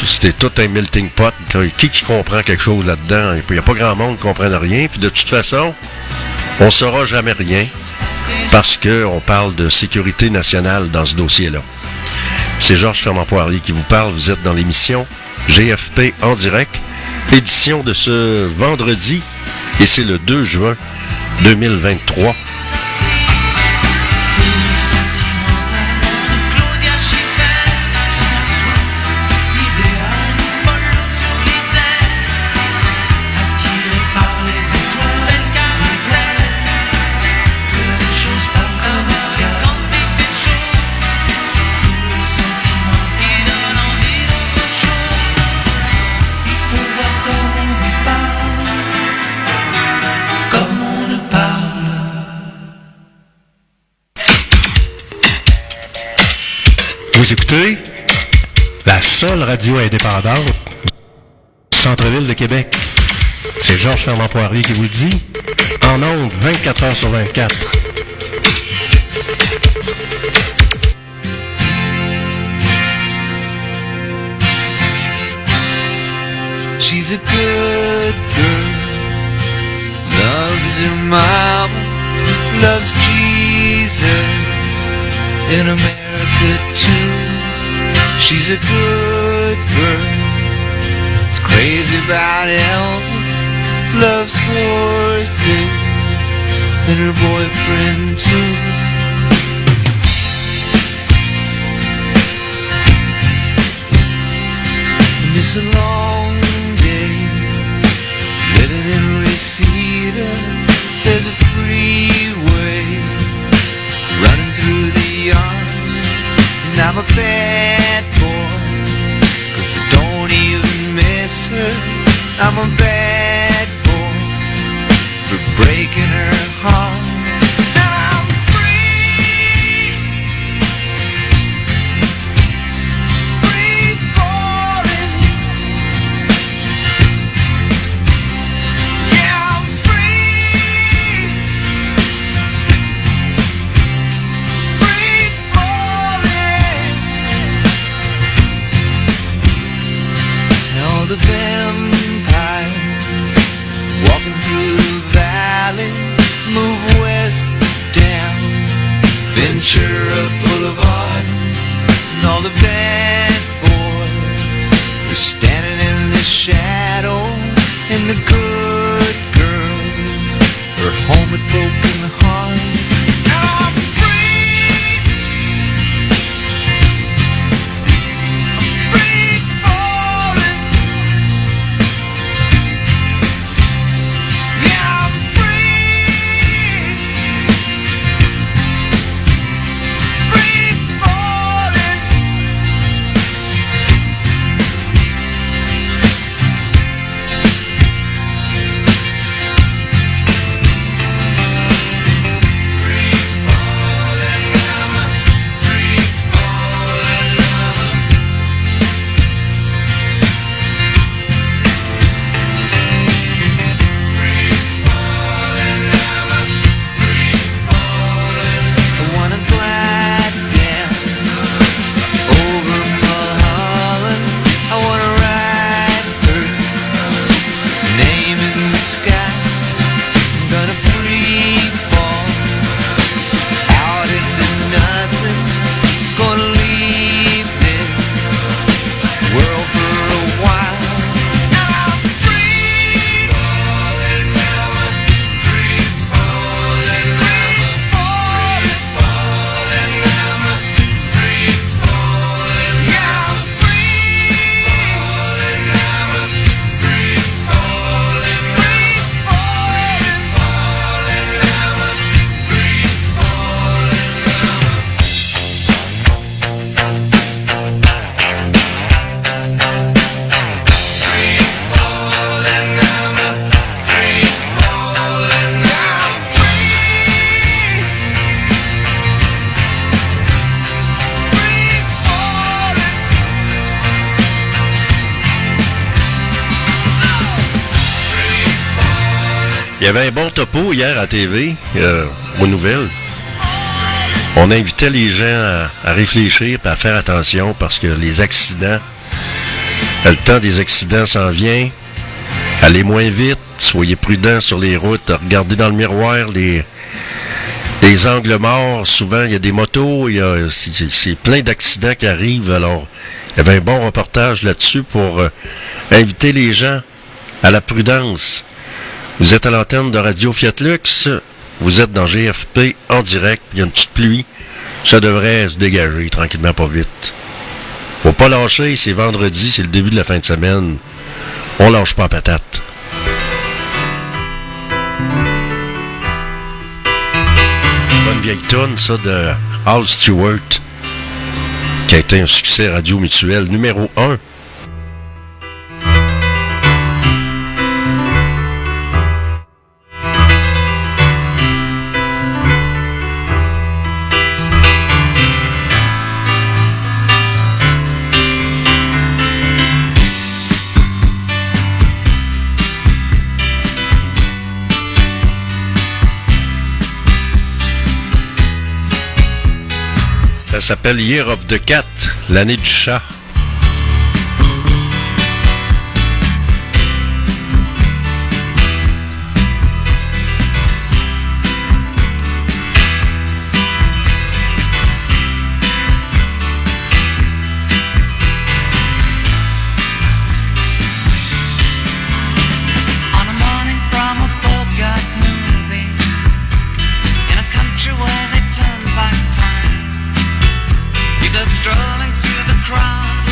c'était tout un melting pot, là. Qui comprend quelque chose là-dedans? Il n'y a pas grand monde qui comprenne rien, puis de toute façon, on ne saura jamais rien, parce qu'on parle de sécurité nationale dans ce dossier-là. C'est Georges Fernand Poirier qui vous parle, vous êtes dans l'émission GFP en direct, édition de ce vendredi, et c'est le 2 juin 2023. Vous écoutez la seule radio indépendante du centre-ville de Québec. C'est Georges Fernand Poirier qui vous le dit, en ondes 24h/24. She's a good girl, loves her mom, loves Jesus in America. Too. She's a good girl, is crazy about Elvis, loves horses, and her boyfriend too. And it's a long day, living in Reseda, there's a freeway running through the yard. I'm a bad boy, 'cause I don't even miss her. I'm a bad boy for breaking her heart. Now I'm free, free falling. Yeah, I'm free, free falling. The vampire Il y avait un bon topo hier à TV, aux nouvelles. On invitait les gens à réfléchir et à faire attention parce que les accidents, le temps des accidents s'en vient. Allez moins vite, soyez prudents sur les routes, regardez dans le miroir les angles morts. Souvent, il y a des motos, c'est plein d'accidents qui arrivent. Alors, il y avait un bon reportage là-dessus pour inviter les gens à la prudence. Vous êtes à l'antenne de Radio Fiat Lux. Vous êtes dans GFP en direct, il y a une petite pluie, ça devrait se dégager tranquillement, pas vite. Faut pas lâcher, c'est vendredi, c'est le début de la fin de semaine. On lâche pas la patate. Bonne vieille toune, ça, de Hal Stewart, qui a été un succès radio mutuel numéro 1. Ça s'appelle Year of the Cat, l'année du chat. Strolling through the crowd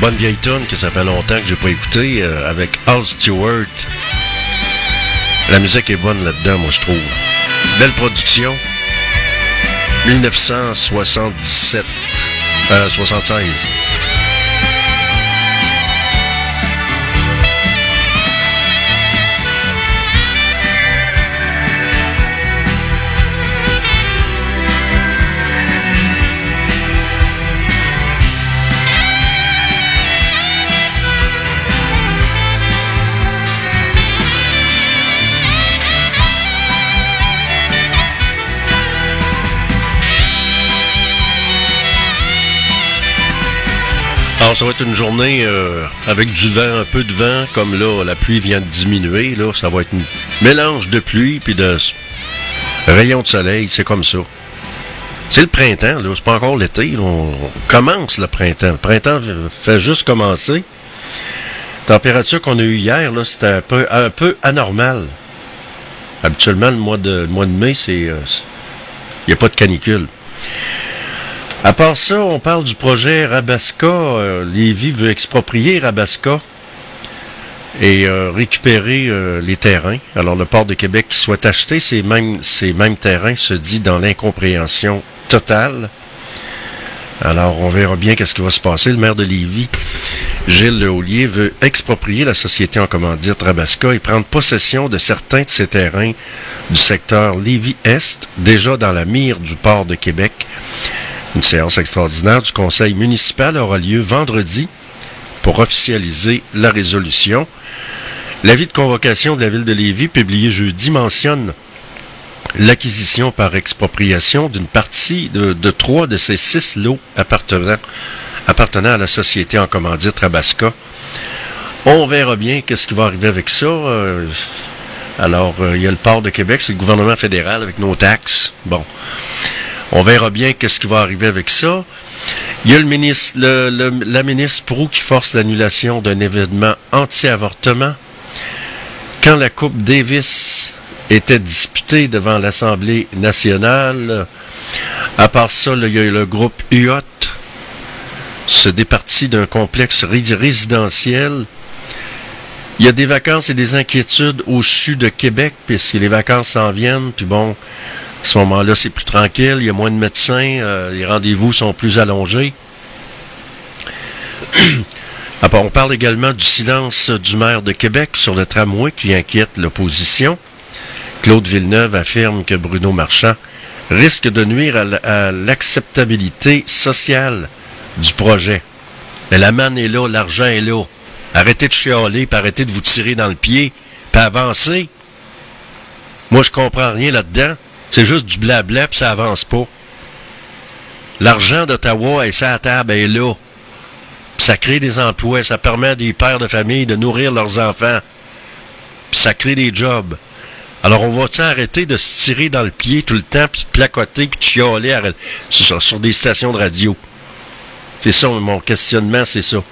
bonne vieille tune que ça fait longtemps que j'ai pas écouté, avec Al Stewart. La musique est bonne là-dedans, moi, je trouve. Belle production. 1977. 76. Alors, ça va être une journée avec du vent, un peu de vent, comme là, la pluie vient de diminuer. Là, ça va être un mélange de pluie puis de rayons de soleil, c'est comme ça. C'est le printemps, là, c'est pas encore l'été, là, on commence le printemps. Le printemps fait juste commencer. La température qu'on a eue hier, là, c'était un peu anormal. Habituellement, le mois de mai, c'est y a pas de canicule. À part ça, on parle du projet Rabaska. Lévis veut exproprier Rabaska et récupérer les terrains. Alors, le port de Québec qui souhaite acheter ces mêmes terrains se dit dans l'incompréhension totale. Alors, on verra bien qu'est-ce qui va se passer. Le maire de Lévis, Gilles Lehoulier, veut exproprier la société en commandite Rabaska et prendre possession de certains de ces terrains du secteur Lévis-Est, déjà dans la mire du port de Québec. Une séance extraordinaire du conseil municipal aura lieu vendredi pour officialiser la résolution. L'avis de convocation de la ville de Lévis, publié jeudi, mentionne l'acquisition par expropriation d'une partie de 3 de ces 6 lots appartenant à la société en commandite Rabaska. On verra bien qu'est-ce qui va arriver avec ça. Alors, il y a le port de Québec, c'est le gouvernement fédéral avec nos taxes. Bon. On verra bien qu'est-ce qui va arriver avec ça. Il y a le ministre, la ministre Proulx qui force l'annulation d'un événement anti-avortement. Quand la Coupe Davis était disputée devant l'Assemblée nationale, à part ça, là, il y a eu le groupe UOT se départit d'un complexe résidentiel. Il y a des vacances et des inquiétudes au CHU de Québec, puisque les vacances s'en viennent, puis bon... À ce moment-là, c'est plus tranquille, il y a moins de médecins, les rendez-vous sont plus allongés. Alors, on parle également du silence du maire de Québec sur le tramway qui inquiète l'opposition. Claude Villeneuve affirme que Bruno Marchand risque de nuire à l'acceptabilité sociale du projet. Mais la manne est là, l'argent est là. Arrêtez de chialer, puis arrêtez de vous tirer dans le pied, puis avancez. Moi, je comprends rien là-dedans. C'est juste du blabla, puis ça avance pas. L'argent d'Ottawa est sur la table, elle est là. Puis ça crée des emplois, ça permet à des pères de famille de nourrir leurs enfants. Puis ça crée des jobs. Alors, on va-tu arrêter de se tirer dans le pied tout le temps, puis placoter, puis chialer sur des stations de radio? C'est ça, mon questionnement, c'est ça.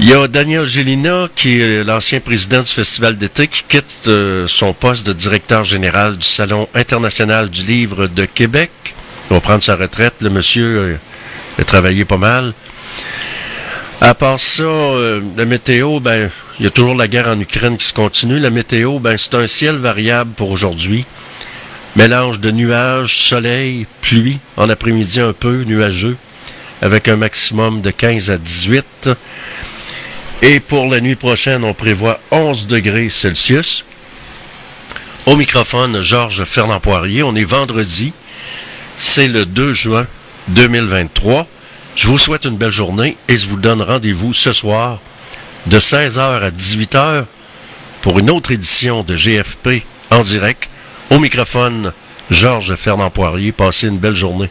Il y a Daniel Gélina, qui est l'ancien président du Festival d'été, qui quitte son poste de directeur général du Salon international du Livre de Québec. Il va prendre sa retraite. Le monsieur a travaillé pas mal. À part ça, la météo, ben, il y a toujours la guerre en Ukraine qui se continue. La météo, ben, c'est un ciel variable pour aujourd'hui. Mélange de nuages, soleil, pluie, en après-midi un peu nuageux, avec un maximum de 15 à 18. Et pour la nuit prochaine, on prévoit 11 degrés Celsius. Au microphone, Georges Fernand Poirier. On est vendredi. C'est le 2 juin 2023. Je vous souhaite une belle journée et je vous donne rendez-vous ce soir de 16h à 18h pour une autre édition de GFP en direct. Au microphone, Georges Fernand Poirier. Passez une belle journée.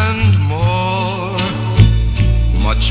and more, much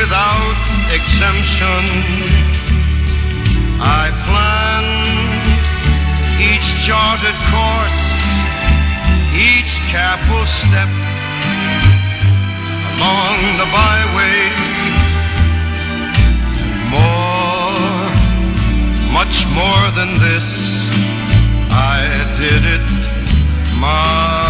without exemption. I planned each charted course, each careful step along the byway, and more, much more than this, I did it my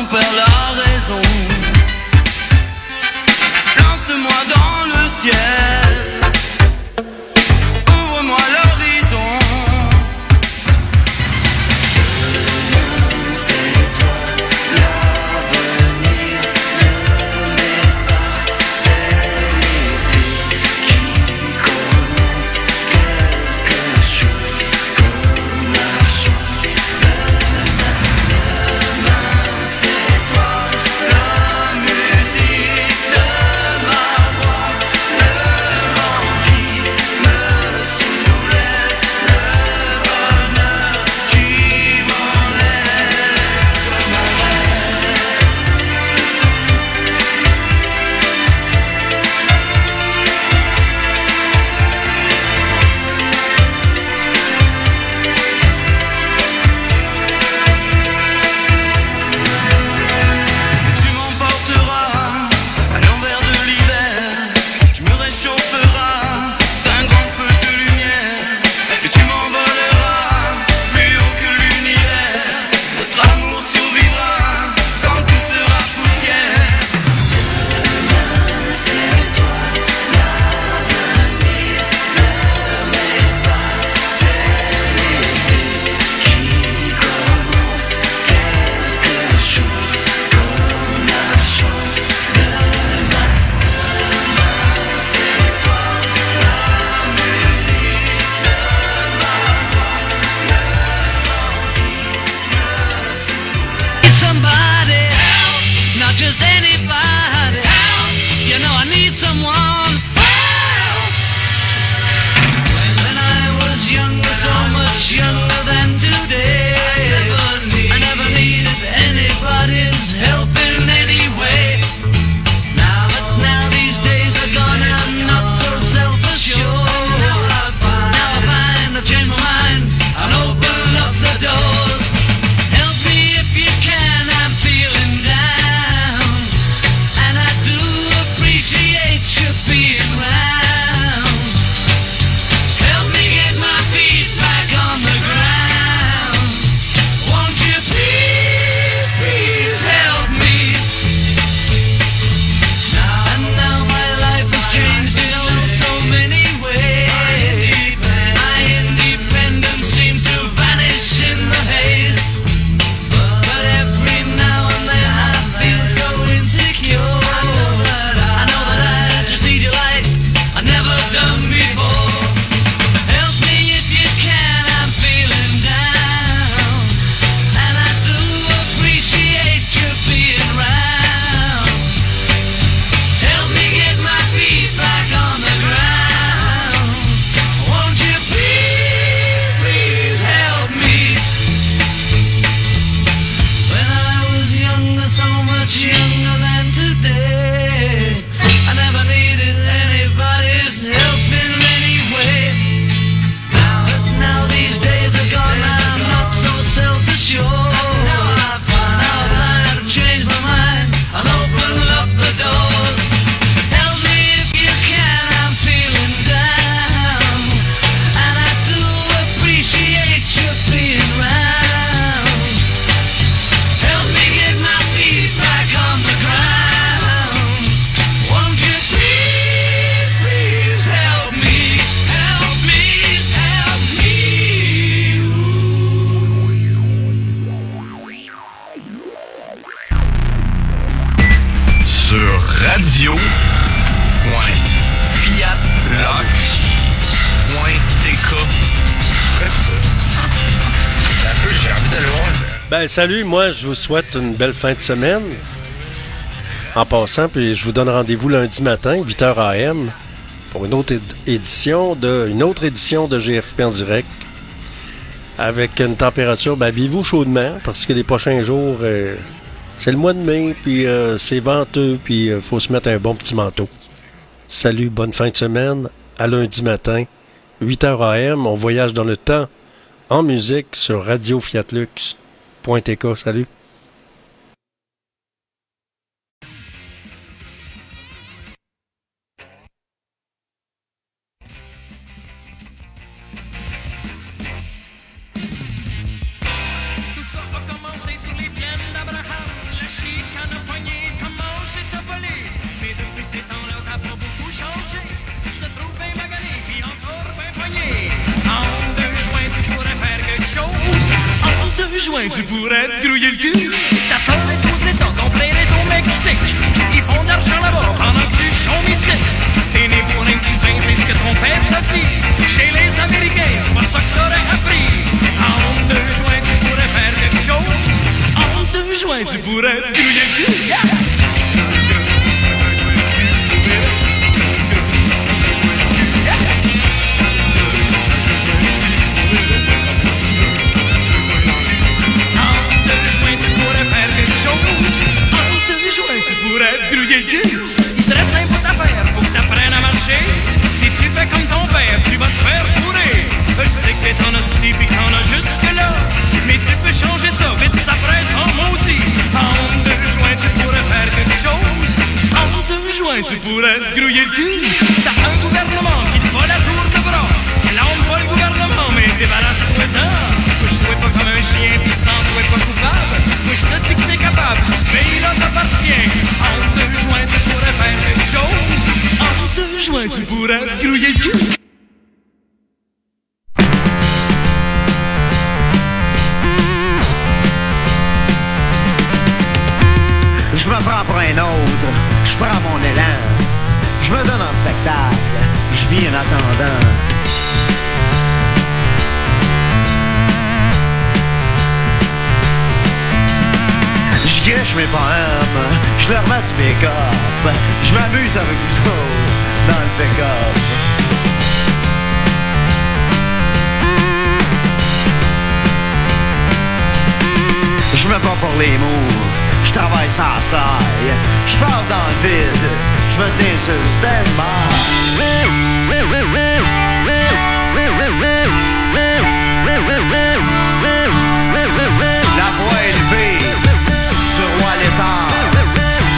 on perd la raison. Lance-moi dans le ciel, ouvre-moi l'horizon. Salut, moi je vous souhaite une belle fin de semaine. En passant, puis je vous donne rendez-vous lundi matin, 8h AM, pour une autre édition de GFP en direct. Avec une température, habillez-vous chaudement, parce que les prochains jours, c'est le mois de mai, puis c'est venteux, puis il faut se mettre un bon petit manteau. Salut, bonne fin de semaine, à lundi matin, 8h AM, on voyage dans le temps, en musique, sur Radio Fiat Lux. .tk, salut. Tout ça a commencé sous les plaines d'Abraham. changé, je te trouve bien magané, puis encore bien poigné. En 2 juin, tu pourrais faire quelque chose. En 2 juin, tu pourrais te grouiller le cul. Ta soeur est aux États, ton frère est au Mexique. Ils font de l'argent là-bas pendant que tu chômes ici. T'es né pour un petit train, c'est ce que ton père t'a dit. Chez les Américains, c'est pas ça que t'aurais appris. En 2 juin, tu pourrais faire quelque chose. En 2 juin, tu pourrais te grouiller le cul. Très simple affaire, faut que t'apprennes à marcher. Si tu fais comme ton père, tu vas te faire fourrer. Je sais que t'es en hostie pis que t'en as jusque-là, mais tu peux changer ça, vite ça ferait sans maudit. En 2 juin, tu pourrais faire quelque chose. En 2 juin, tu pourrais te grouiller le cul. T'as un gouvernement qui te vole la tour de bras. Là on voit le gouvernement, mais débarrasse-toi ça. Je te vois pas comme un chien pis sans toi pas coupable. Moi je te dis que t'es capable, ce pays-là t'appartient. En 2 juin, tu pourrais faire quelque chose. En 2 juin, tu pourrais te grouiller le cul. Je me prends pour un autre, je prends mon élan, je me donne en spectacle, je vis en attendant. Je gâche mes poèmes, je leur mets du pick-up, je m'amuse avec les autres dans le pick-up. Je me bats pour les mots, je travaille sans saille, je parle dans le vide, je me tiens sur le stand-by. La voix élevée du roi lézard,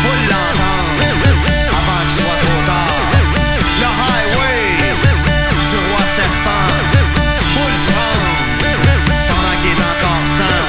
faut l'entendre avant qu'il soit trop tard. Le highway du roi serpent, faut le prendre pendant qu'il est encore temps.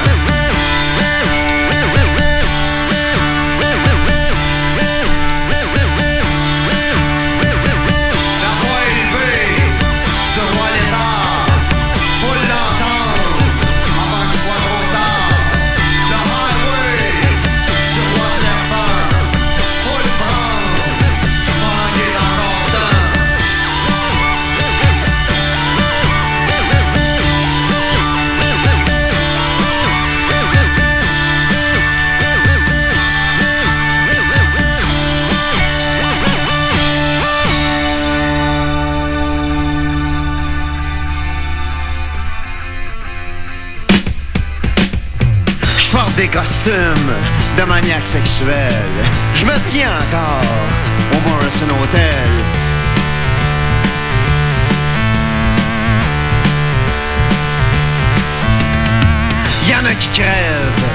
Des costumes de maniaque sexuelle, je me tiens encore au Morrison Hotel. Y'en a qui crèvent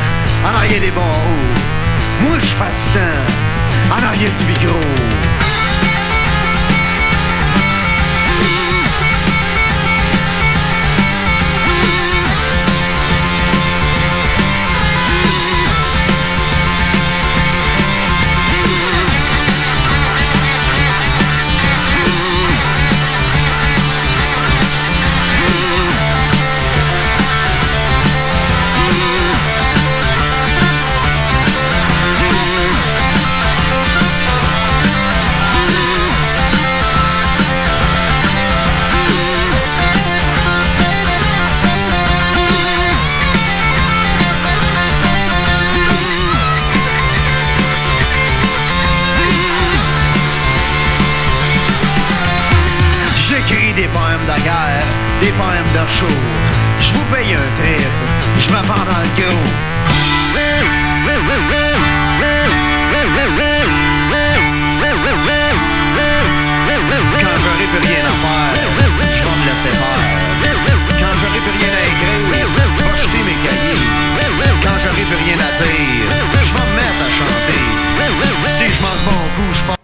en arrière des barreaux, moi je fais du temps en arrière du micro. Des poèmes de show, je vous paye un trip, je me vends dans le gros. Quand j'aurai plus rien à faire, je vais me laisser faire. Quand j'aurai plus rien à écrire, je vais jeter mes cahiers. Quand j'aurai plus rien à dire, je vais me mettre à chanter. Si je manque mon coup, je pense.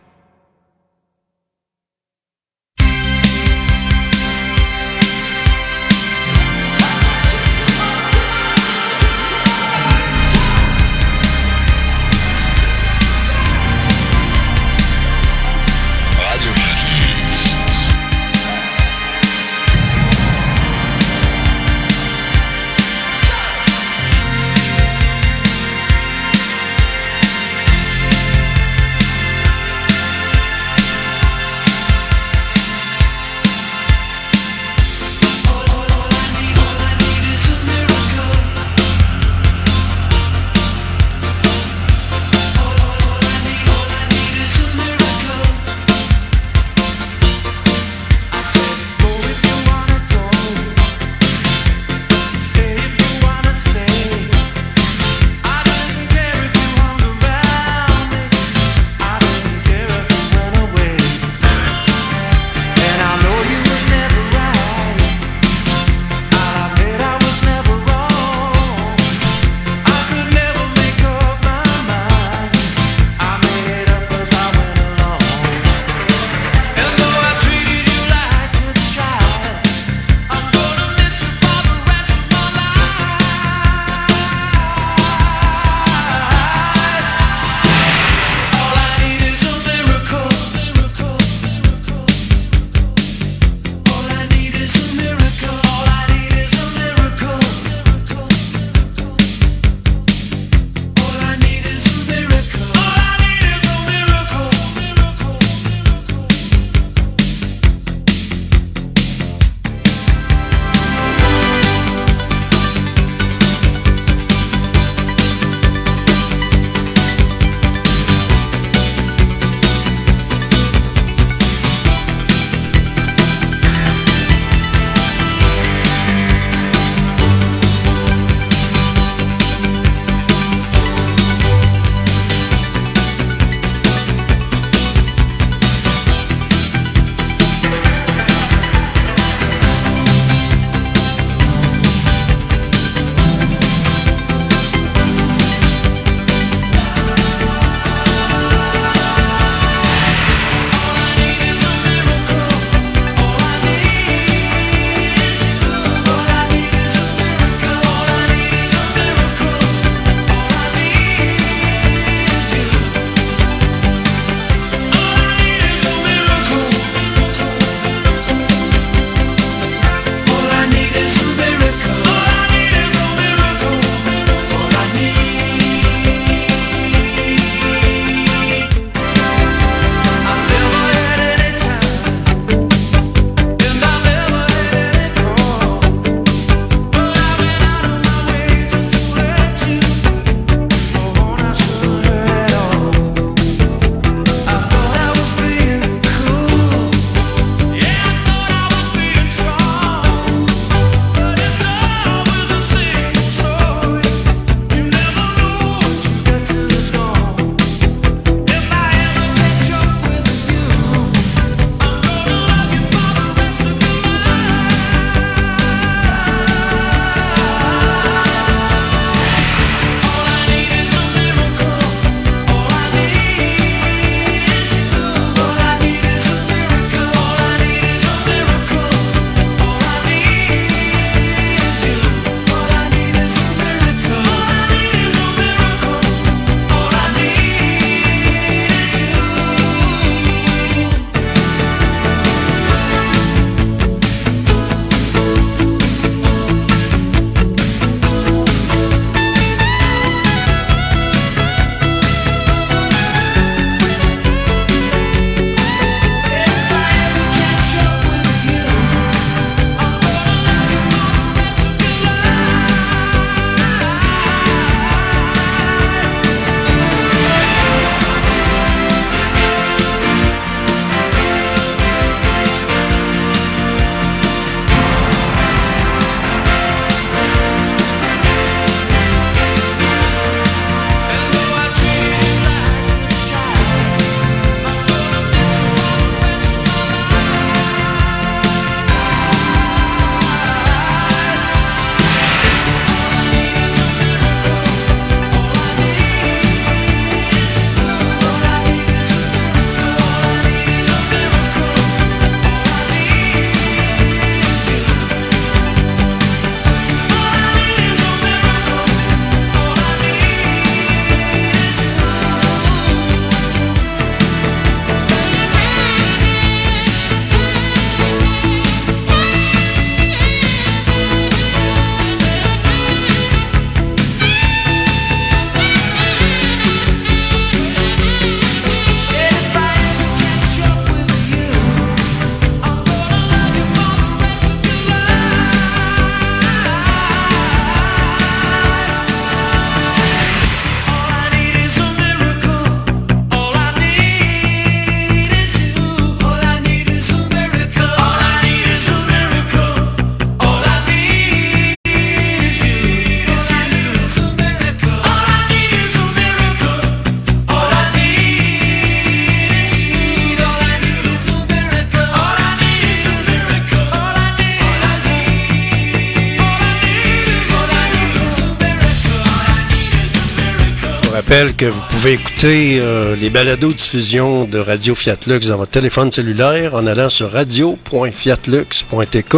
rappelle que vous pouvez écouter les balados-diffusions de Radio Fiat Lux dans votre téléphone cellulaire en allant sur radio.fiatlux.tk,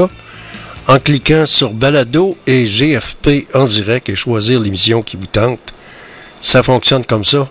en cliquant sur balado et GFP en direct et choisir l'émission qui vous tente. Ça fonctionne comme ça.